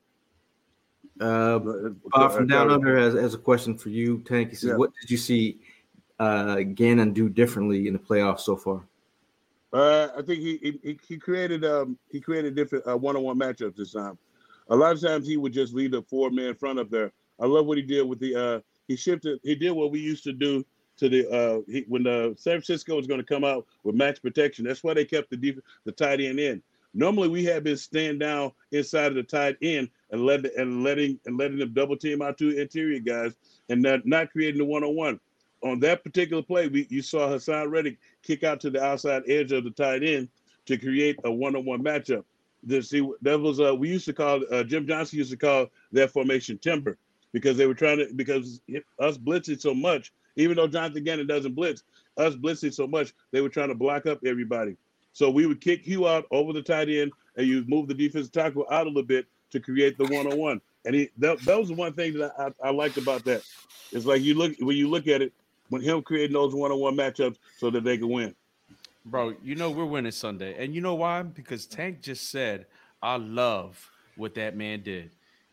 Uh, Bob from Down Under has, has a question for you, Tank. He says, yeah. "What did you see uh, Gannon do differently in the playoffs so far?" Uh, I think he he, he created um, he created different uh, one-on-one matchups this time. A lot of times he would just leave the four-man front up there. I love what he did with the. Uh, He shifted. He did what we used to do to the uh, he, when uh, San Francisco was going to come out with max protection. That's why they kept the def- the tight end in. Normally, we had been stand down inside of the tight end and let and letting and letting them double team our two interior guys and not, not creating the one on one. On that particular play, we you saw Haason Reddick kick out to the outside edge of the tight end to create a one on one matchup. This, see, that was uh, we used to call uh, Jim Johnson used to call that formation timber. Because they were trying to, because us blitzing so much, even though Jonathan Gannon doesn't blitz, us blitzing so much, they were trying to block up everybody. So we would kick you out over the tight end, and you move the defensive tackle out a little bit to create the one-on-one. And he, that, that was the one thing that I, I, I liked about that. It's like you look when you look at it, when him creating those one-on-one matchups so that they can win. Bro, you know we're winning Sunday, and you know why? Because Tank just said, "I love what that man did."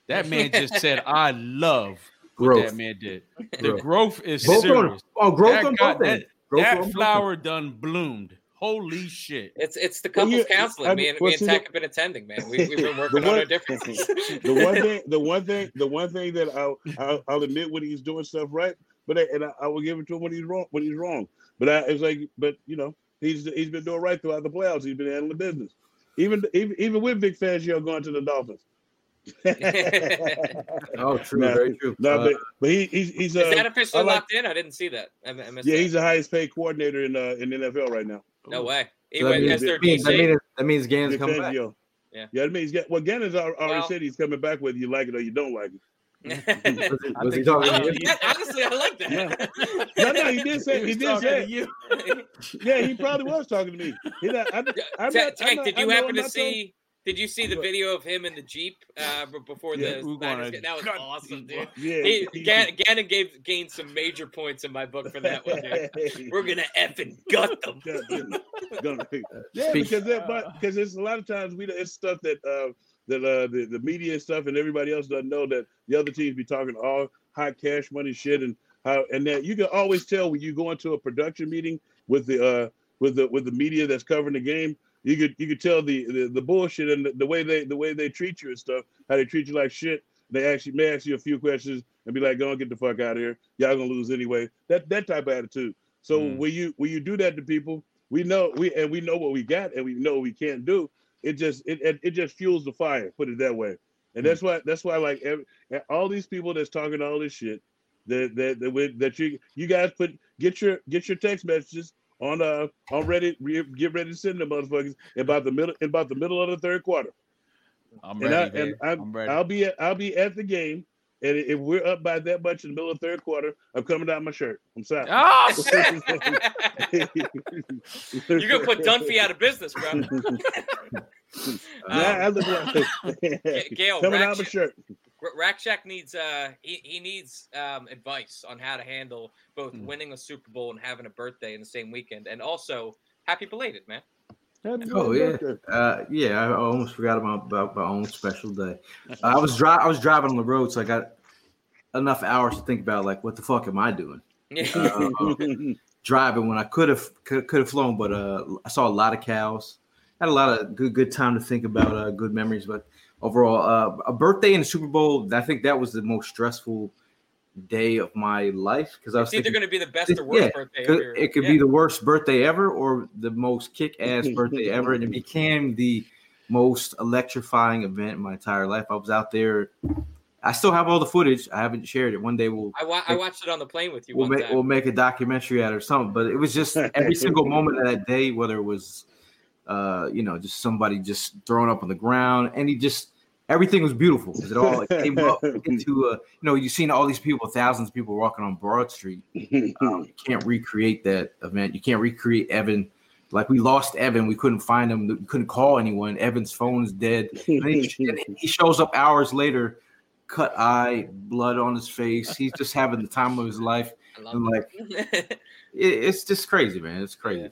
That man just said, "I love what growth. that man did." The growth, growth is growth serious. On, oh, growth that on got, that, growth that on flower on. done bloomed. Holy shit! It's it's the couples well, yeah, counseling. I, me and, well, me and Tack have been attending, man. We, we've been working one, on our differences. The one thing, the one thing, the one thing that I'll, I'll, I'll admit when he's doing stuff right, but I, and I, I will give it to him when he's wrong. When he's wrong, but I, it's like, but you know, he's he's been doing right throughout the playoffs. He's been handling business, even even even with Vic Fangio going to the Dolphins. oh, true, nah, very true. Nah, uh, but, but he, he's he's uh, is that officially like, locked in? I didn't see that. I, I yeah, that. He's the highest paid coordinator in uh, in the N F L right now. No way. So anyway, that, means, that, means, that, means, that means Gannon's coming back. Yeah, yeah, that means well, Gannon's already well, said he's coming back whether you like it or you don't like it. was, was he talking to you? Honestly, I like that. Yeah. No, no, he did say he, he did say you. Yeah, he probably was talking to me. Tank, did you happen to see? Did you see the video of him in the Jeep uh, before yeah, the Niners get, that was awesome, dude. Yeah, he, Gannon, Gannon gave, gained some major points in my book for that one, dude. We're going to effing gut them. yeah, because that, but, because it's a lot of times we it's stuff that uh, that uh, the, the media and stuff and everybody else doesn't know that the other teams be talking all high cash money shit and how, and that you can always tell when you go into a production meeting with the uh, with the with the media that's covering the game. You could you could tell the the, the bullshit and the, the way they the way they treat you and stuff. How they treat you like shit. They actually may ask you a few questions and be like, "Go on, get the fuck out of here. Y'all gonna lose anyway." That that type of attitude. So mm. when you when you do that to people, we know we and we know what we got and we know what we can't do. It just it it just fuels the fire. Put it that way. And mm. that's why that's why like every, all these people that's talking all this shit that that that, that you you guys put get your get your text messages on uh on Reddit. Get ready to send them motherfuckers about the middle about the middle of the third quarter. I'm ready, and, I, and I'm, I'm ready. I'll be at, I'll be at the game, and if we're up by that much in the middle of the third quarter, I'm coming down my shirt. I'm sorry. Oh shit! You're gonna put Dunphy out of business, bro. Yeah, um, I like Gail, coming Rack out Shack, my shirt. Rack Shack needs uh he, he needs um advice on how to handle both mm. winning a Super Bowl and having a birthday in the same weekend, and also happy belated, man. Oh yeah, uh, yeah! I almost forgot about, about my own special day. Uh, I was dri- I was driving on the road, so I got enough hours to think about like, what the fuck am I doing? uh, okay. Driving when I could have could have flown, but uh, I saw a lot of cows. Had a lot of good good time to think about uh, good memories, but overall, uh, a birthday and a Super Bowl. I think that was the most stressful day of my life because I was either going to be the best or worst yeah, birthday ever. It could yeah. be the worst birthday ever or the most kick-ass birthday ever, and it became the most electrifying event in my entire life. I was out there. I still have all the footage. I haven't shared it. One day we'll. I, wa- I watched it on the plane with you. We'll, one make, time. we'll make a documentary out or something. But it was just every single moment of that day, whether it was, uh, you know, just somebody just thrown up on the ground, and he just. Everything was beautiful because it all like, came up into a, you know, you've seen all these people, thousands of people walking on Broad Street. Um, you can't recreate that event. You can't recreate Evan. Like we lost Evan. We couldn't find him. We couldn't call anyone. Evan's phone is dead. And he, and he shows up hours later, cut eye, blood on his face. He's just having the time of his life. And like, it, it's just crazy, man. It's crazy.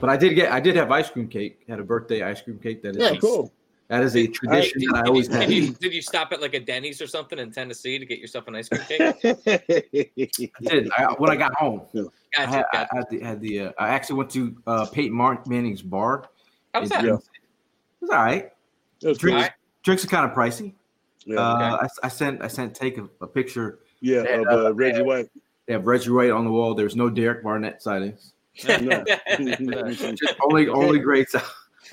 But I did get, I did have ice cream cake. Had a birthday ice cream cake. That is yeah, cool. That is a tradition right, did, that I always did, had. Did you, did you stop at like a Denny's or something in Tennessee to get yourself an ice cream cake? I did. I, when I got home, gotcha, I, had, gotcha. I had the. Had the uh, I actually went to uh, Peyton Manning's bar. How was that? It was all right. It was drinks, all right. Drinks are kind of pricey. Yeah, uh, okay. I, I sent. I sent. Take a, a picture. Yeah, that, of uh, Reggie White. They have Reggie White on the wall. There's no Derek Barnett sightings. No, no. only, only great.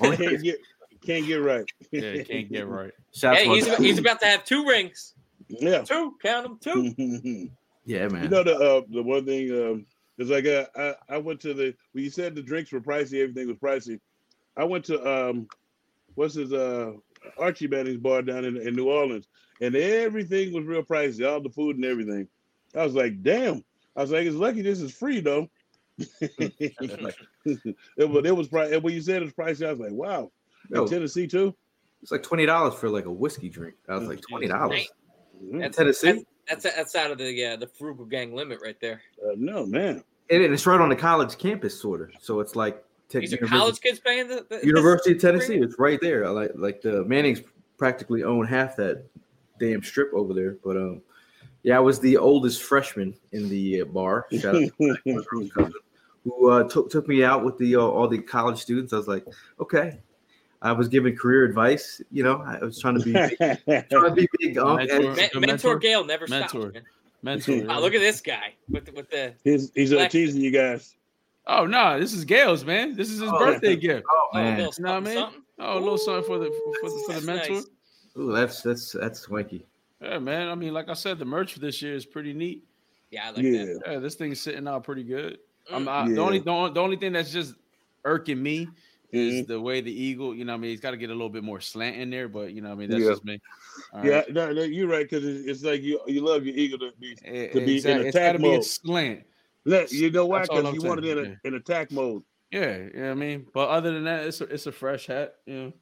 Only can't, get, can't get right. Yeah, can't get right. Shots hey, he's about, he's about to have two rings. Yeah, two. Count them, two. Yeah, man. You know the uh, the one thing um, is like uh, I I went to the when you said the drinks were pricey, everything was pricey. I went to um, what's his uh Archie Manning's bar down in, in New Orleans, and everything was real pricey, all the food and everything. I was like, damn. I was like, it's lucky this is free though. it, was, it was probably when you said it was pricey. I was like, wow, yo, in Tennessee too. It's like twenty dollars for like a whiskey drink. I was like twenty dollars. That's Tennessee. That's that's out of the uh, the frugal gang limit right there. Uh, no man, and it's right on the college campus, sort of. So it's like te- these are college kids paying the, the University of Tennessee. Free? It's right there. I like like the Mannings practically own half that damn strip over there, but um, yeah, I was the oldest freshman in the bar. Shout out to my cousin. Who uh, took took me out with the uh, all the college students? I was like, okay. I was giving career advice. You know, I was trying to be big, trying to be big. Um, mentor, and, mentor, mentor Gail never stopped. Mentor, man. mentor. Wow, look at this guy with the, with the. He's he's teasing you guys. Oh no, nah, this is Gail's man. This is his oh, birthday gift. Oh man, you know what I mean? Oh, a little something for the for, for, for the mentor. Nice. Ooh, that's that's that's swanky. Yeah, man. I mean, like I said, the merch for this year is pretty neat. Yeah, I like yeah. that. Yeah, this thing's sitting out pretty good. I'm not, yeah. the only the only thing that's just irking me is mm-hmm. the way the eagle, you know what I mean, he's got to get a little bit more slant in there, but you know what I mean, that's yeah. just me. All yeah, right. no, no, you're right because it's like you you love your eagle to be it, to be exactly. in attack it's mode. Be a slant. Let, you know why? Because you want it in, yeah. in attack mode. Yeah, you know what I mean. But other than that, it's a, it's a fresh hat, you know.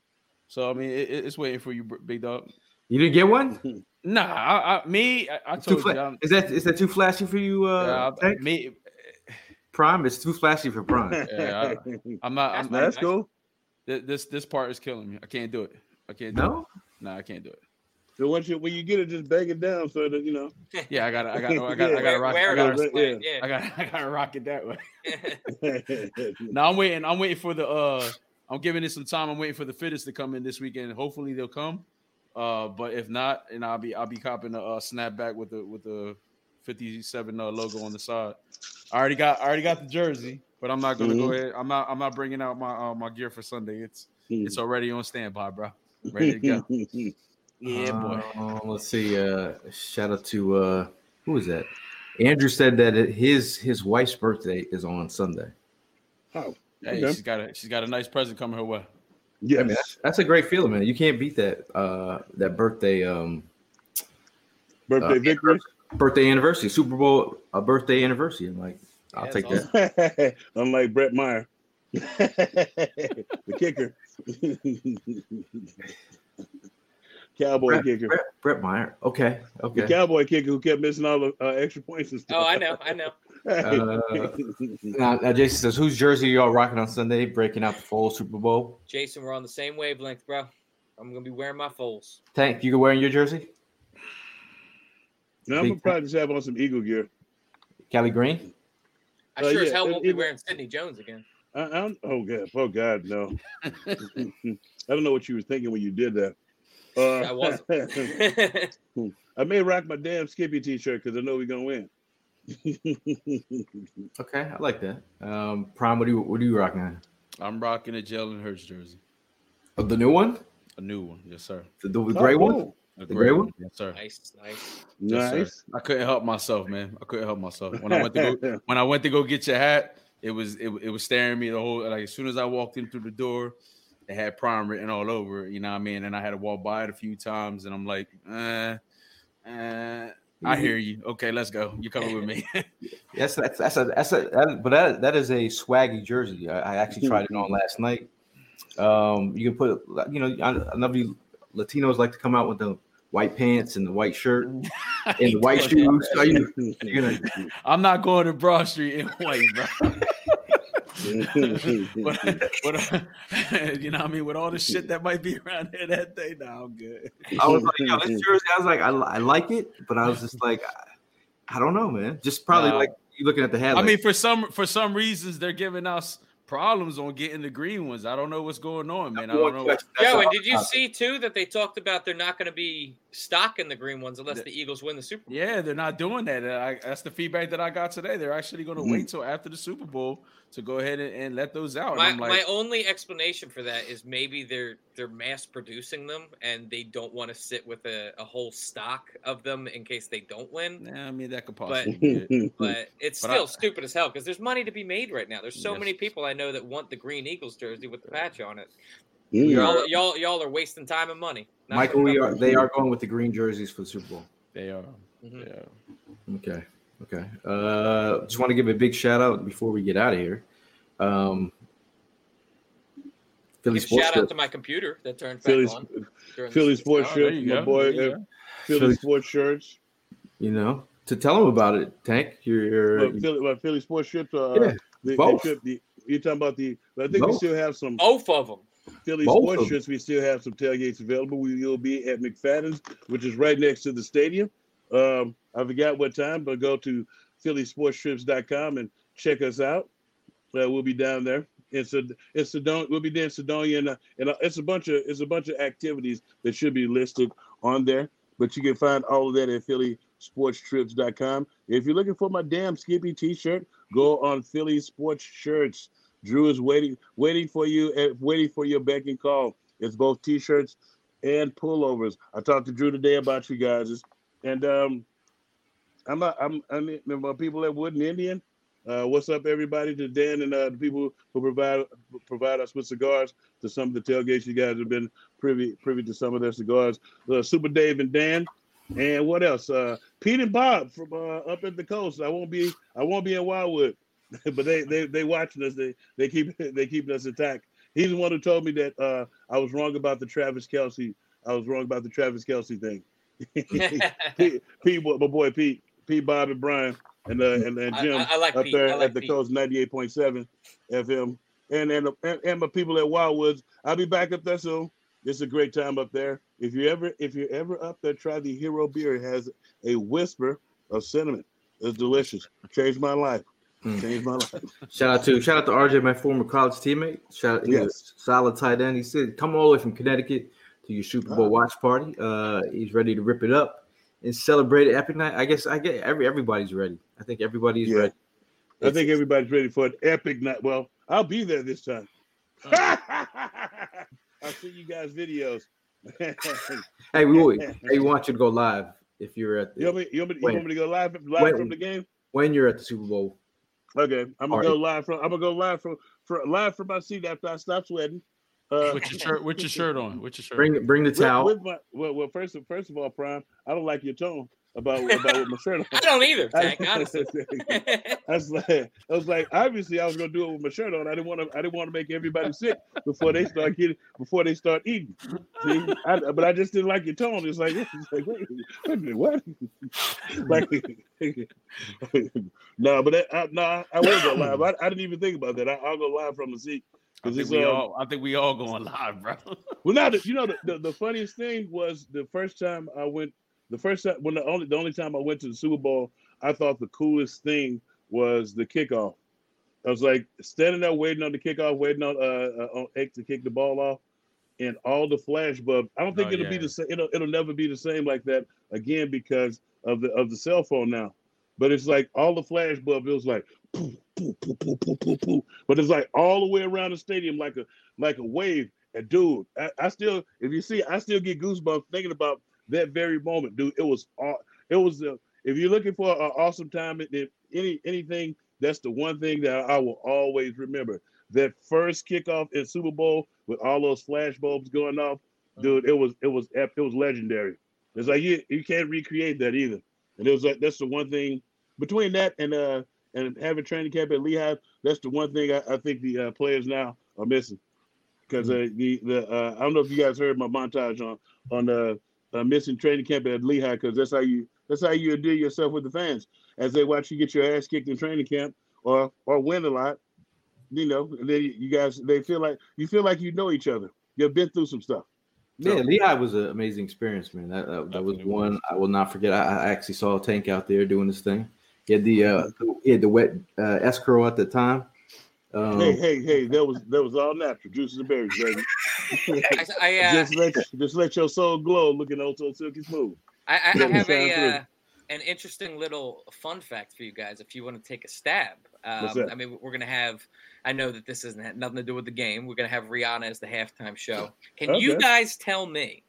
So I mean, it, it's waiting for you, big dog. You didn't get one? Nah, I, I me I, I told fla- you. I'm, is that is that too flashy for you? Uh, yeah, I, me. Prime is too flashy for Prime. Yeah, I, I'm not. I'm, That's I, cool. I, this this part is killing me. I can't do it. I can't do no? it. No, I can't do it. So once you, when you get it, just bag it down so that you know. Yeah, I got, I got, I got, I got to rock it. Yeah, I got, I got to rock it that way. Now I'm waiting. I'm waiting for the. uh I'm giving it some time. I'm waiting for the fittest to come in this weekend. Hopefully they'll come. Uh, but if not, and I'll be, I'll be copping a uh, snapback with the, with the fifty-seven uh, logo on the side. I already got, I already got the jersey, but I'm not gonna mm-hmm. go ahead. I'm not, I'm not bringing out my, uh, my gear for Sunday. It's, mm-hmm. it's already on standby, bro. Ready to go. Yeah, boy. Uh, let's see. Uh, shout out to uh, who was that? Andrew said that his his wife's birthday is on Sunday. Oh, okay. Hey, she's got a she's got a nice present coming her way. Yeah, I mean, that's, that's a great feeling, man. You can't beat that uh, that birthday um, birthday uh, victory, birthday anniversary, Super Bowl, a birthday anniversary. I'm like, yeah, I'll take awesome. that. Unlike Brett Meyer, the kicker. Cowboy Brett, kicker. Brett, Brett Meyer. Okay. Okay. The cowboy kicker who kept missing all the uh, extra points and stuff. Oh, I know. I know. Uh, now, now, Jason says, whose jersey are y'all rocking on Sunday, breaking out the Foles Super Bowl? Jason, we're on the same wavelength, bro. I'm going to be wearing my Foles. Tank, you wearing your jersey? No, I'm going to probably just have on some Eagle gear. Kelly Green? I sure uh, yeah, as hell it, won't it, be wearing Sidney Jones again. I, I'm, oh, God. Oh, God, no. I don't know what you were thinking when you did that. Uh, I wasn't. I may rock my damn Skippy t-shirt because I know we're gonna win. Okay, I like that. Um, Prime, what do you what are you rocking on? I'm rocking a Jalen Hurts jersey. Oh, the new one? A new one, yes, sir. The, the, the oh, gray one? The gray, gray one? Yes, sir. Nice, nice, yes, nice. Sir. I couldn't help myself, man. I couldn't help myself when I went to go, when I went to go get your hat. It was it, it was staring me the whole like as soon as I walked in through the door. It had Prime written all over it, you know what I mean? And I had to walk by it a few times, and I'm like, uh, uh, I hear you. Okay, let's go. You're coming with me. Yes, that's that's a that's a that, but that that is a swaggy jersey. I, I actually tried it on last night. Um, you can put, you know, I, I know you Latinos like to come out with the white pants and the white shirt and the white shoes. Are you, are you gonna... I'm not going to Broad Street in white, bro. but, but, you know what I mean? With all the shit that might be around there that day, now I'm good. I was like, yo, this jersey, I was like, I, I like it, but I was just like, I, I don't know, man. Just probably no. like you looking at the headlights. I mean, for some for some reasons, they're giving us problems on getting the green ones. I don't know what's going on, man. I don't know. Yo, and did you see too that they talked about they're not going to be stocking the green ones unless the, the Eagles win the Super Bowl? Yeah, they're not doing that. I, that's the feedback that I got today. They're actually going to mm-hmm. wait till after the Super Bowl to go ahead and, and let those out. My, and I'm like, my only explanation for that is maybe they're they're mass producing them and they don't want to sit with a, a whole stock of them in case they don't win. Yeah, I mean that could possibly. But, be it. but it's but still I, stupid as hell because there's money to be made right now. There's so yes. many people I know that want the green Eagles jersey with the patch on it. Yeah. Y'all, y'all, y'all are wasting time and money. Not Michael, we are. They are going with the green jerseys for the Super Bowl. They are. Mm-hmm. Yeah. Okay. Okay. Uh, just want to give a big shout out before we get out of here. Um, Philly Sports shout out to my computer that turned Philly, back on. Philly Sports oh, shirts, my go. boy. Uh, Philly, Philly Sports shirts. You know, to tell them about it, Tank. Your well, Philly, well, Philly Sports shirts. Uh, yeah, they, both. They the, you're talking about the. I think both. we still have some. Both of them. Philly both Sports shirts. We still have some tailgates available. We will be at McFadden's, which is right next to the stadium. Um, I forgot what time, but go to philly sports trips dot com and check us out. Uh, we'll be down there. It's a, it's a don't, we'll be there in Sedonia, and, uh, and uh, it's a bunch of, it's a bunch of activities that should be listed on there, but you can find all of that at philly sports trips dot com. If you're looking for my damn Skippy t-shirt, go on Philly Sports Shirts. Drew is waiting, waiting for you and waiting for your beck and call. It's both t-shirts and pullovers. I talked to Drew today about you guys. And um, I'm not, I'm, I mean, people at Wood and Indian, uh, what's up, everybody, to Dan and uh, the people who provide provide us with cigars, to some of the tailgates. You guys have been privy privy to some of their cigars. Uh, Super Dave and Dan, and what else? Uh, Pete and Bob from uh, up at the coast. I won't be, I won't be in Wildwood, but they they they watching us. They they keep they keeping us intact. He's the one who told me that uh, I was wrong about the Travis Kelce. I was wrong about the Travis Kelce thing. Pete, Pete, my boy Pete, Pete, Bob, and Brian, and uh, and, and Jim I, I like up Pete. there like at the Pete. Coast ninety-eight point seven F M, and and and my people at Wildwoods. I'll be back up there soon. This is a great time up there. If you're ever if you're ever up there, try the Hero Beer. It has a whisper of cinnamon. It's delicious. Changed my life. Changed my life. Shout out to shout out to R J, my former college teammate. Shout out to yes. Solid tight end. He said, "Come all the way from Connecticut to your Super Bowl watch party." Uh, he's ready to rip it up and celebrate an epic night. I guess I get every everybody's ready. I think everybody's yeah. ready. I it's, think everybody's ready for an epic night. Well, I'll be there this time. Uh, I'll see you guys videos. Hey, we will, hey, we want you to go live if you're at the you want me, you want me, you want me to go live live when, from the game? When you're at the Super Bowl. Okay. I'm gonna go live from I'm gonna go live from for live from my seat after I stop sweating. Uh with your shirt with your shirt on. With your shirt bring on. Bring the towel. With, with my, well, well first of first of all, Prime, I don't like your tone about about with my shirt on. I don't either, Tank, honestly. I was like I was like obviously I was gonna do it with my shirt on. I didn't want to I didn't want to make everybody sick before they start getting before they start eating. See? I, but I just didn't like your tone. It's like, it's like wait, wait a minute, what? Like no, but that, I, no, I will go live. I, I didn't even think about that. I, I'll go live from the seat. I think, we um, all, I think we all going live, bro. Well, now you know the, the, the funniest thing was the first time I went. The first time, when the only the only time I went to the Super Bowl, I thought the coolest thing was the kickoff. I was like standing there waiting on the kickoff, waiting on uh, uh on X to kick the ball off, and all the flash bulbs. I don't think oh, it'll yeah. be the same. It'll it'll never be the same like that again because of the of the cell phone now. But it's like all the flash bulbs. It was like poof, poof, poof, poof, poof, poof, poof. But it's like all the way around the stadium, like a like a wave. And dude, I, I still, if you see, I still get goosebumps thinking about that very moment, dude. It was it was uh, if you're looking for an awesome time, if any anything, that's the one thing that I will always remember. That first kickoff in Super Bowl with all those flash bulbs going off, dude. It was it was it was legendary. It's like you you can't recreate that either. And it was like that's the one thing between that and uh and having training camp at Lehigh. That's the one thing I, I think the uh, players now are missing because uh, the the uh, I don't know if you guys heard my montage on on the. Uh, Uh, missing training camp at Lehigh because that's how you that's how you endear yourself with the fans as they watch you get your ass kicked in training camp or or win a lot, you know. And then you guys they feel like you feel like you know each other. You've been through some stuff. Yeah, so, Lehigh was an amazing experience, man. That that, that was one I will not forget. I, I actually saw Tank out there doing this thing. He had the uh, he had the wet uh, escrow at the time. Um, hey, hey, hey! That was that was all natural juices and berries, baby. I, I, uh, just let just let your soul glow, looking old so silky smooth. I, I, I have a uh, an interesting little fun fact for you guys. If you want to take a stab, um, I mean, we're gonna have. I know that this isn't had nothing to do with the game. We're gonna have Rihanna as the halftime show. Can okay. you guys tell me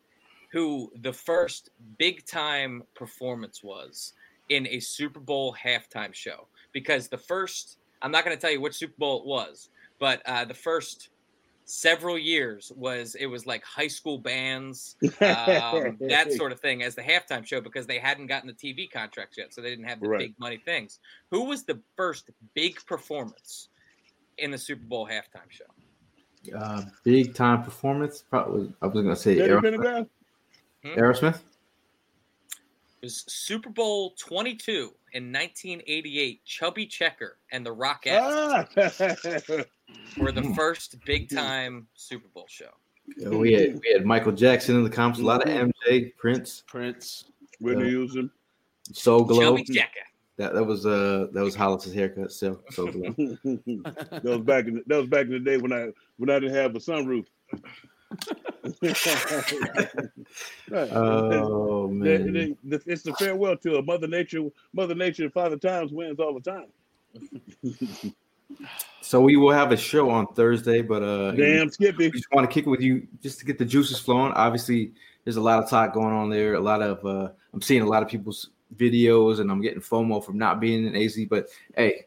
who the first big time performance was in a Super Bowl halftime show? Because the first. I'm not going to tell you which Super Bowl it was, but uh, the first several years was it was like high school bands, um, that sort of thing as the halftime show because they hadn't gotten the T V contracts yet, so they didn't have the right. big money things. Who was the first big performance in the Super Bowl halftime show? Uh, big time performance? Probably. I was going to say Aerosmith. Hmm? Aerosmith? It was Super Bowl twenty-two. In nineteen eighty-eight, Chubby Checker and the Rockettes ah. were the first big-time Super Bowl show. Yeah, we had we had Michael Jackson in the comments, a lot of M J, Prince, Prince, Whitney Houston, uh, So Glow. Chubby Checker. That that was uh that was Hollis's haircut. So So Glow. that was back in the, that was back in the day when I when I didn't have a sunroof. Right. Oh man! It's the farewell to a Mother Nature. Mother Nature and Father Times wins all the time. So we will have a show on Thursday, but uh, damn Skippy, we just want to kick it with you just to get the juices flowing. Obviously, there's a lot of talk going on there. A lot of uh, I'm seeing a lot of people's videos, and I'm getting FOMO from not being in A Z. But hey,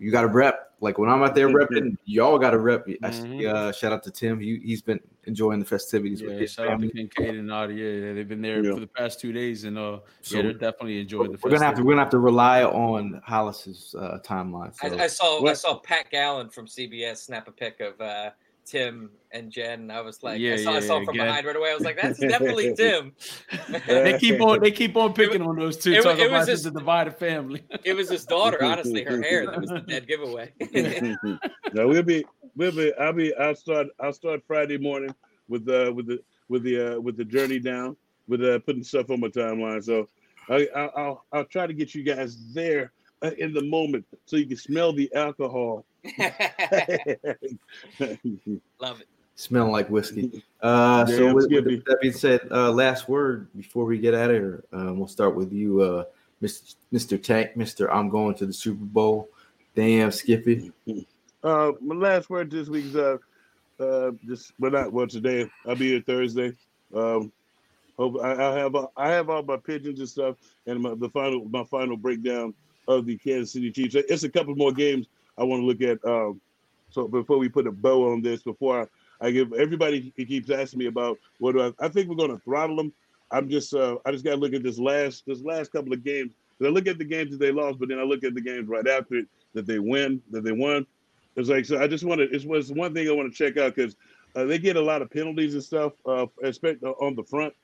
you got to rep. Like when I'm out there repping, y'all got to rep. I, mm-hmm. uh, shout out to Tim. He, he's been enjoying the festivities. Yeah, with his shout out to Kincaid and Audie. Yeah, they've been there yeah. for the past two days, and uh, so yeah, they're definitely enjoying the. We're gonna have to we're gonna have to rely on Hollis's uh, timeline. So. I, I saw what? I saw Pat Gallen from C B S snap a pic of uh, Tim and Jen, and I was like, yeah, I saw, yeah, I saw yeah, from again. behind right away. I was like, that's definitely Tim. they keep on they keep on picking was, on those two. It, talking it was about his, the divided family. It was his daughter, honestly, her hair that was the dead giveaway. no, we'll be we'll be I'll be I'll start I'll start Friday morning with uh with the with the uh, with the journey down, with uh, putting stuff on my timeline. So I, I, I'll I'll try to get you guys there uh, in the moment so you can smell the alcohol. Love it. Smelling like whiskey. Uh, Damn, so with, with that being said, uh, last word before we get out of here. Um, we'll start with you, uh, Mister Mister Tank, Mister I'm going to the Super Bowl. Damn, Skippy. Uh, my last word this week is uh, uh, just well not well today. I'll be here Thursday. Um, hope I, I have uh, I have all my pigeons and stuff, and my, the final my final breakdown of the Kansas City Chiefs. It's a couple more games I want to look at. Um, so before we put a bow on this, before I. I give everybody he keeps asking me about what do I I think we're going to throttle them. I'm just uh, I just got to look at this last this last couple of games. I look at the games that they lost, but then I look at the games right after it that they win that they won. It's like so I just want to. It was one thing I want to check out because uh, they get a lot of penalties and stuff, uh, especially on the front.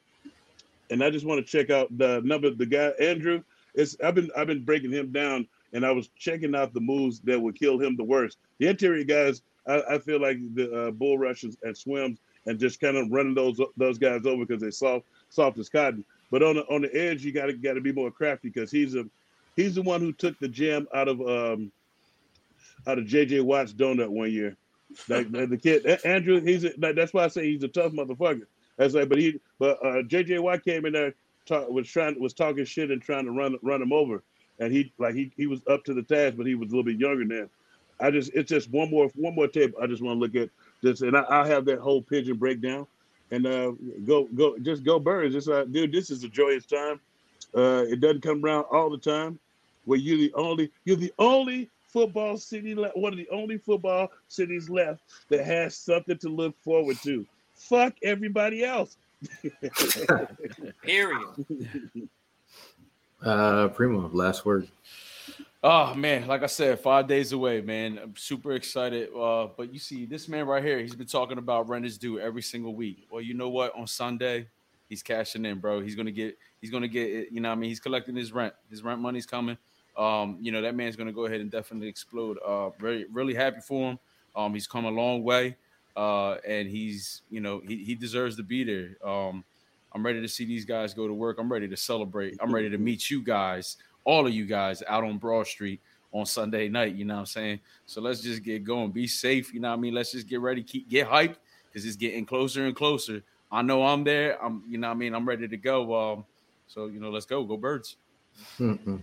And I just want to check out the number the guy Andrew. It's I've been I've been breaking him down, and I was checking out the moves that would kill him the worst. The interior guys. I feel like the uh, bull rushes and swims and just kind of running those those guys over because they're soft, soft as cotton. But on the, on the edge, you gotta gotta be more crafty because he's a he's the one who took the jam out of um out of J J Watt's donut one year. Like the kid Andrew, he's a, that's why I say he's a tough motherfucker. That's like, but he but uh, J J Watt came in there talk, was trying was talking shit and trying to run run him over, and he like he he was up to the task, but he was a little bit younger then. I just it's just one more one more tape. I just want to look at this, and I, I'll have that whole pigeon breakdown. And uh, go go just go birds. Just uh, dude, this is a joyous time. Uh, it doesn't come around all the time. Where you're the only you're the only football city le- one of the only football cities left that has something to look forward to. Fuck everybody else. Period. Uh, Primo, last word. Oh, man, like I said, five days away, man. I'm super excited. Uh, but you see, this man right here, he's been talking about renters due every single week. Well, you know what? On Sunday, he's cashing in, bro. He's going to get – he's going to get – you know what I mean? He's collecting his rent. His rent money's coming. Um, you know, that man's going to go ahead and definitely explode. Uh, really, really happy for him. Um, he's come a long way, uh, and he's – you know, he, he deserves to be there. Um, I'm ready to see these guys go to work. I'm ready to celebrate. I'm ready to meet you guys. All of you guys out on Broad Street on Sunday night, you know what I'm saying? So let's just get going. Be safe, you know what I mean? Let's just get ready, keep get hyped because it's getting closer and closer. I know I'm there. I'm, you know what I mean? I'm ready to go. Um, so, you know, let's go. Go Birds. Mm-hmm.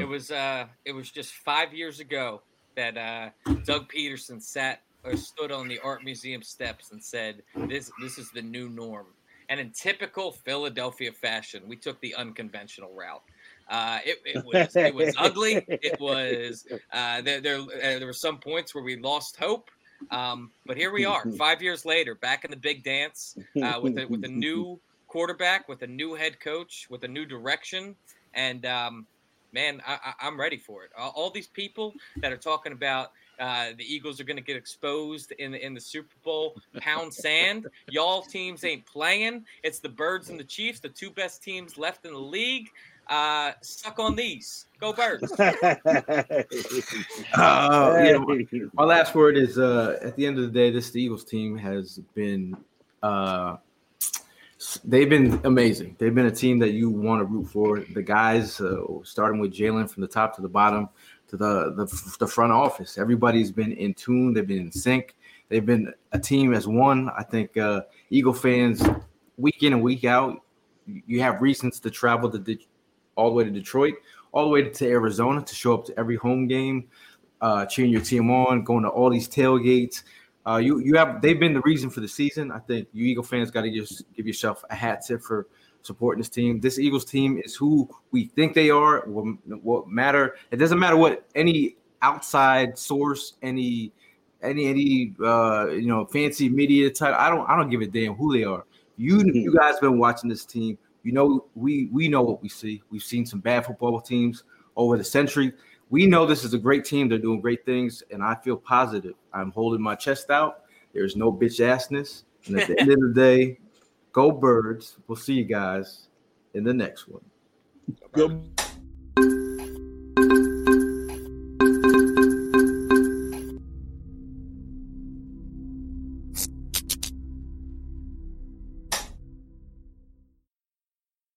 It was uh, it was just five years ago that uh, Doug Peterson sat or stood on the art museum steps and said, this, this is the new norm. And in typical Philadelphia fashion, we took the unconventional route. Uh, it, it was it was ugly. It was uh, there there uh, there were some points where we lost hope, um, but here we are, five years later, back in the big dance uh, with a, with a new quarterback, with a new head coach, with a new direction, and um, man, I, I, I'm ready for it. All, all these people that are talking about uh, the Eagles are going to get exposed in the, in the Super Bowl, pound sand. Y'all teams ain't playing. It's the Birds and the Chiefs, the two best teams left in the league. Uh, suck on these. Go Birds. uh, yeah, my, my last word is uh, at the end of the day, this the Eagles team has been uh, they've been amazing. They've been a team that you want to root for. The guys, uh, starting with Jalen from the top to the bottom to the, the the front office, everybody's been in tune. They've been in sync. They've been a team as one. I think uh, Eagle fans, week in and week out, you have reasons to travel to the all the way to Detroit, all the way to Arizona to show up to every home game, uh, cheering your team on, going to all these tailgates. Uh, you you have they've been the reason for the season. I think you Eagle fans got to give, give yourself a hat tip for supporting this team. This Eagles team is who we think they are. What, what matter? It doesn't matter what any outside source, any any any uh, you know fancy media type. I don't I don't give a damn who they are. You you guys been watching this team. You know, we we know what we see. We've seen some bad football teams over the century. We know this is a great team. They're doing great things, and I feel positive. I'm holding my chest out. There's no bitch-assness. And at the end of the day, go Birds. We'll see you guys in the next one. Go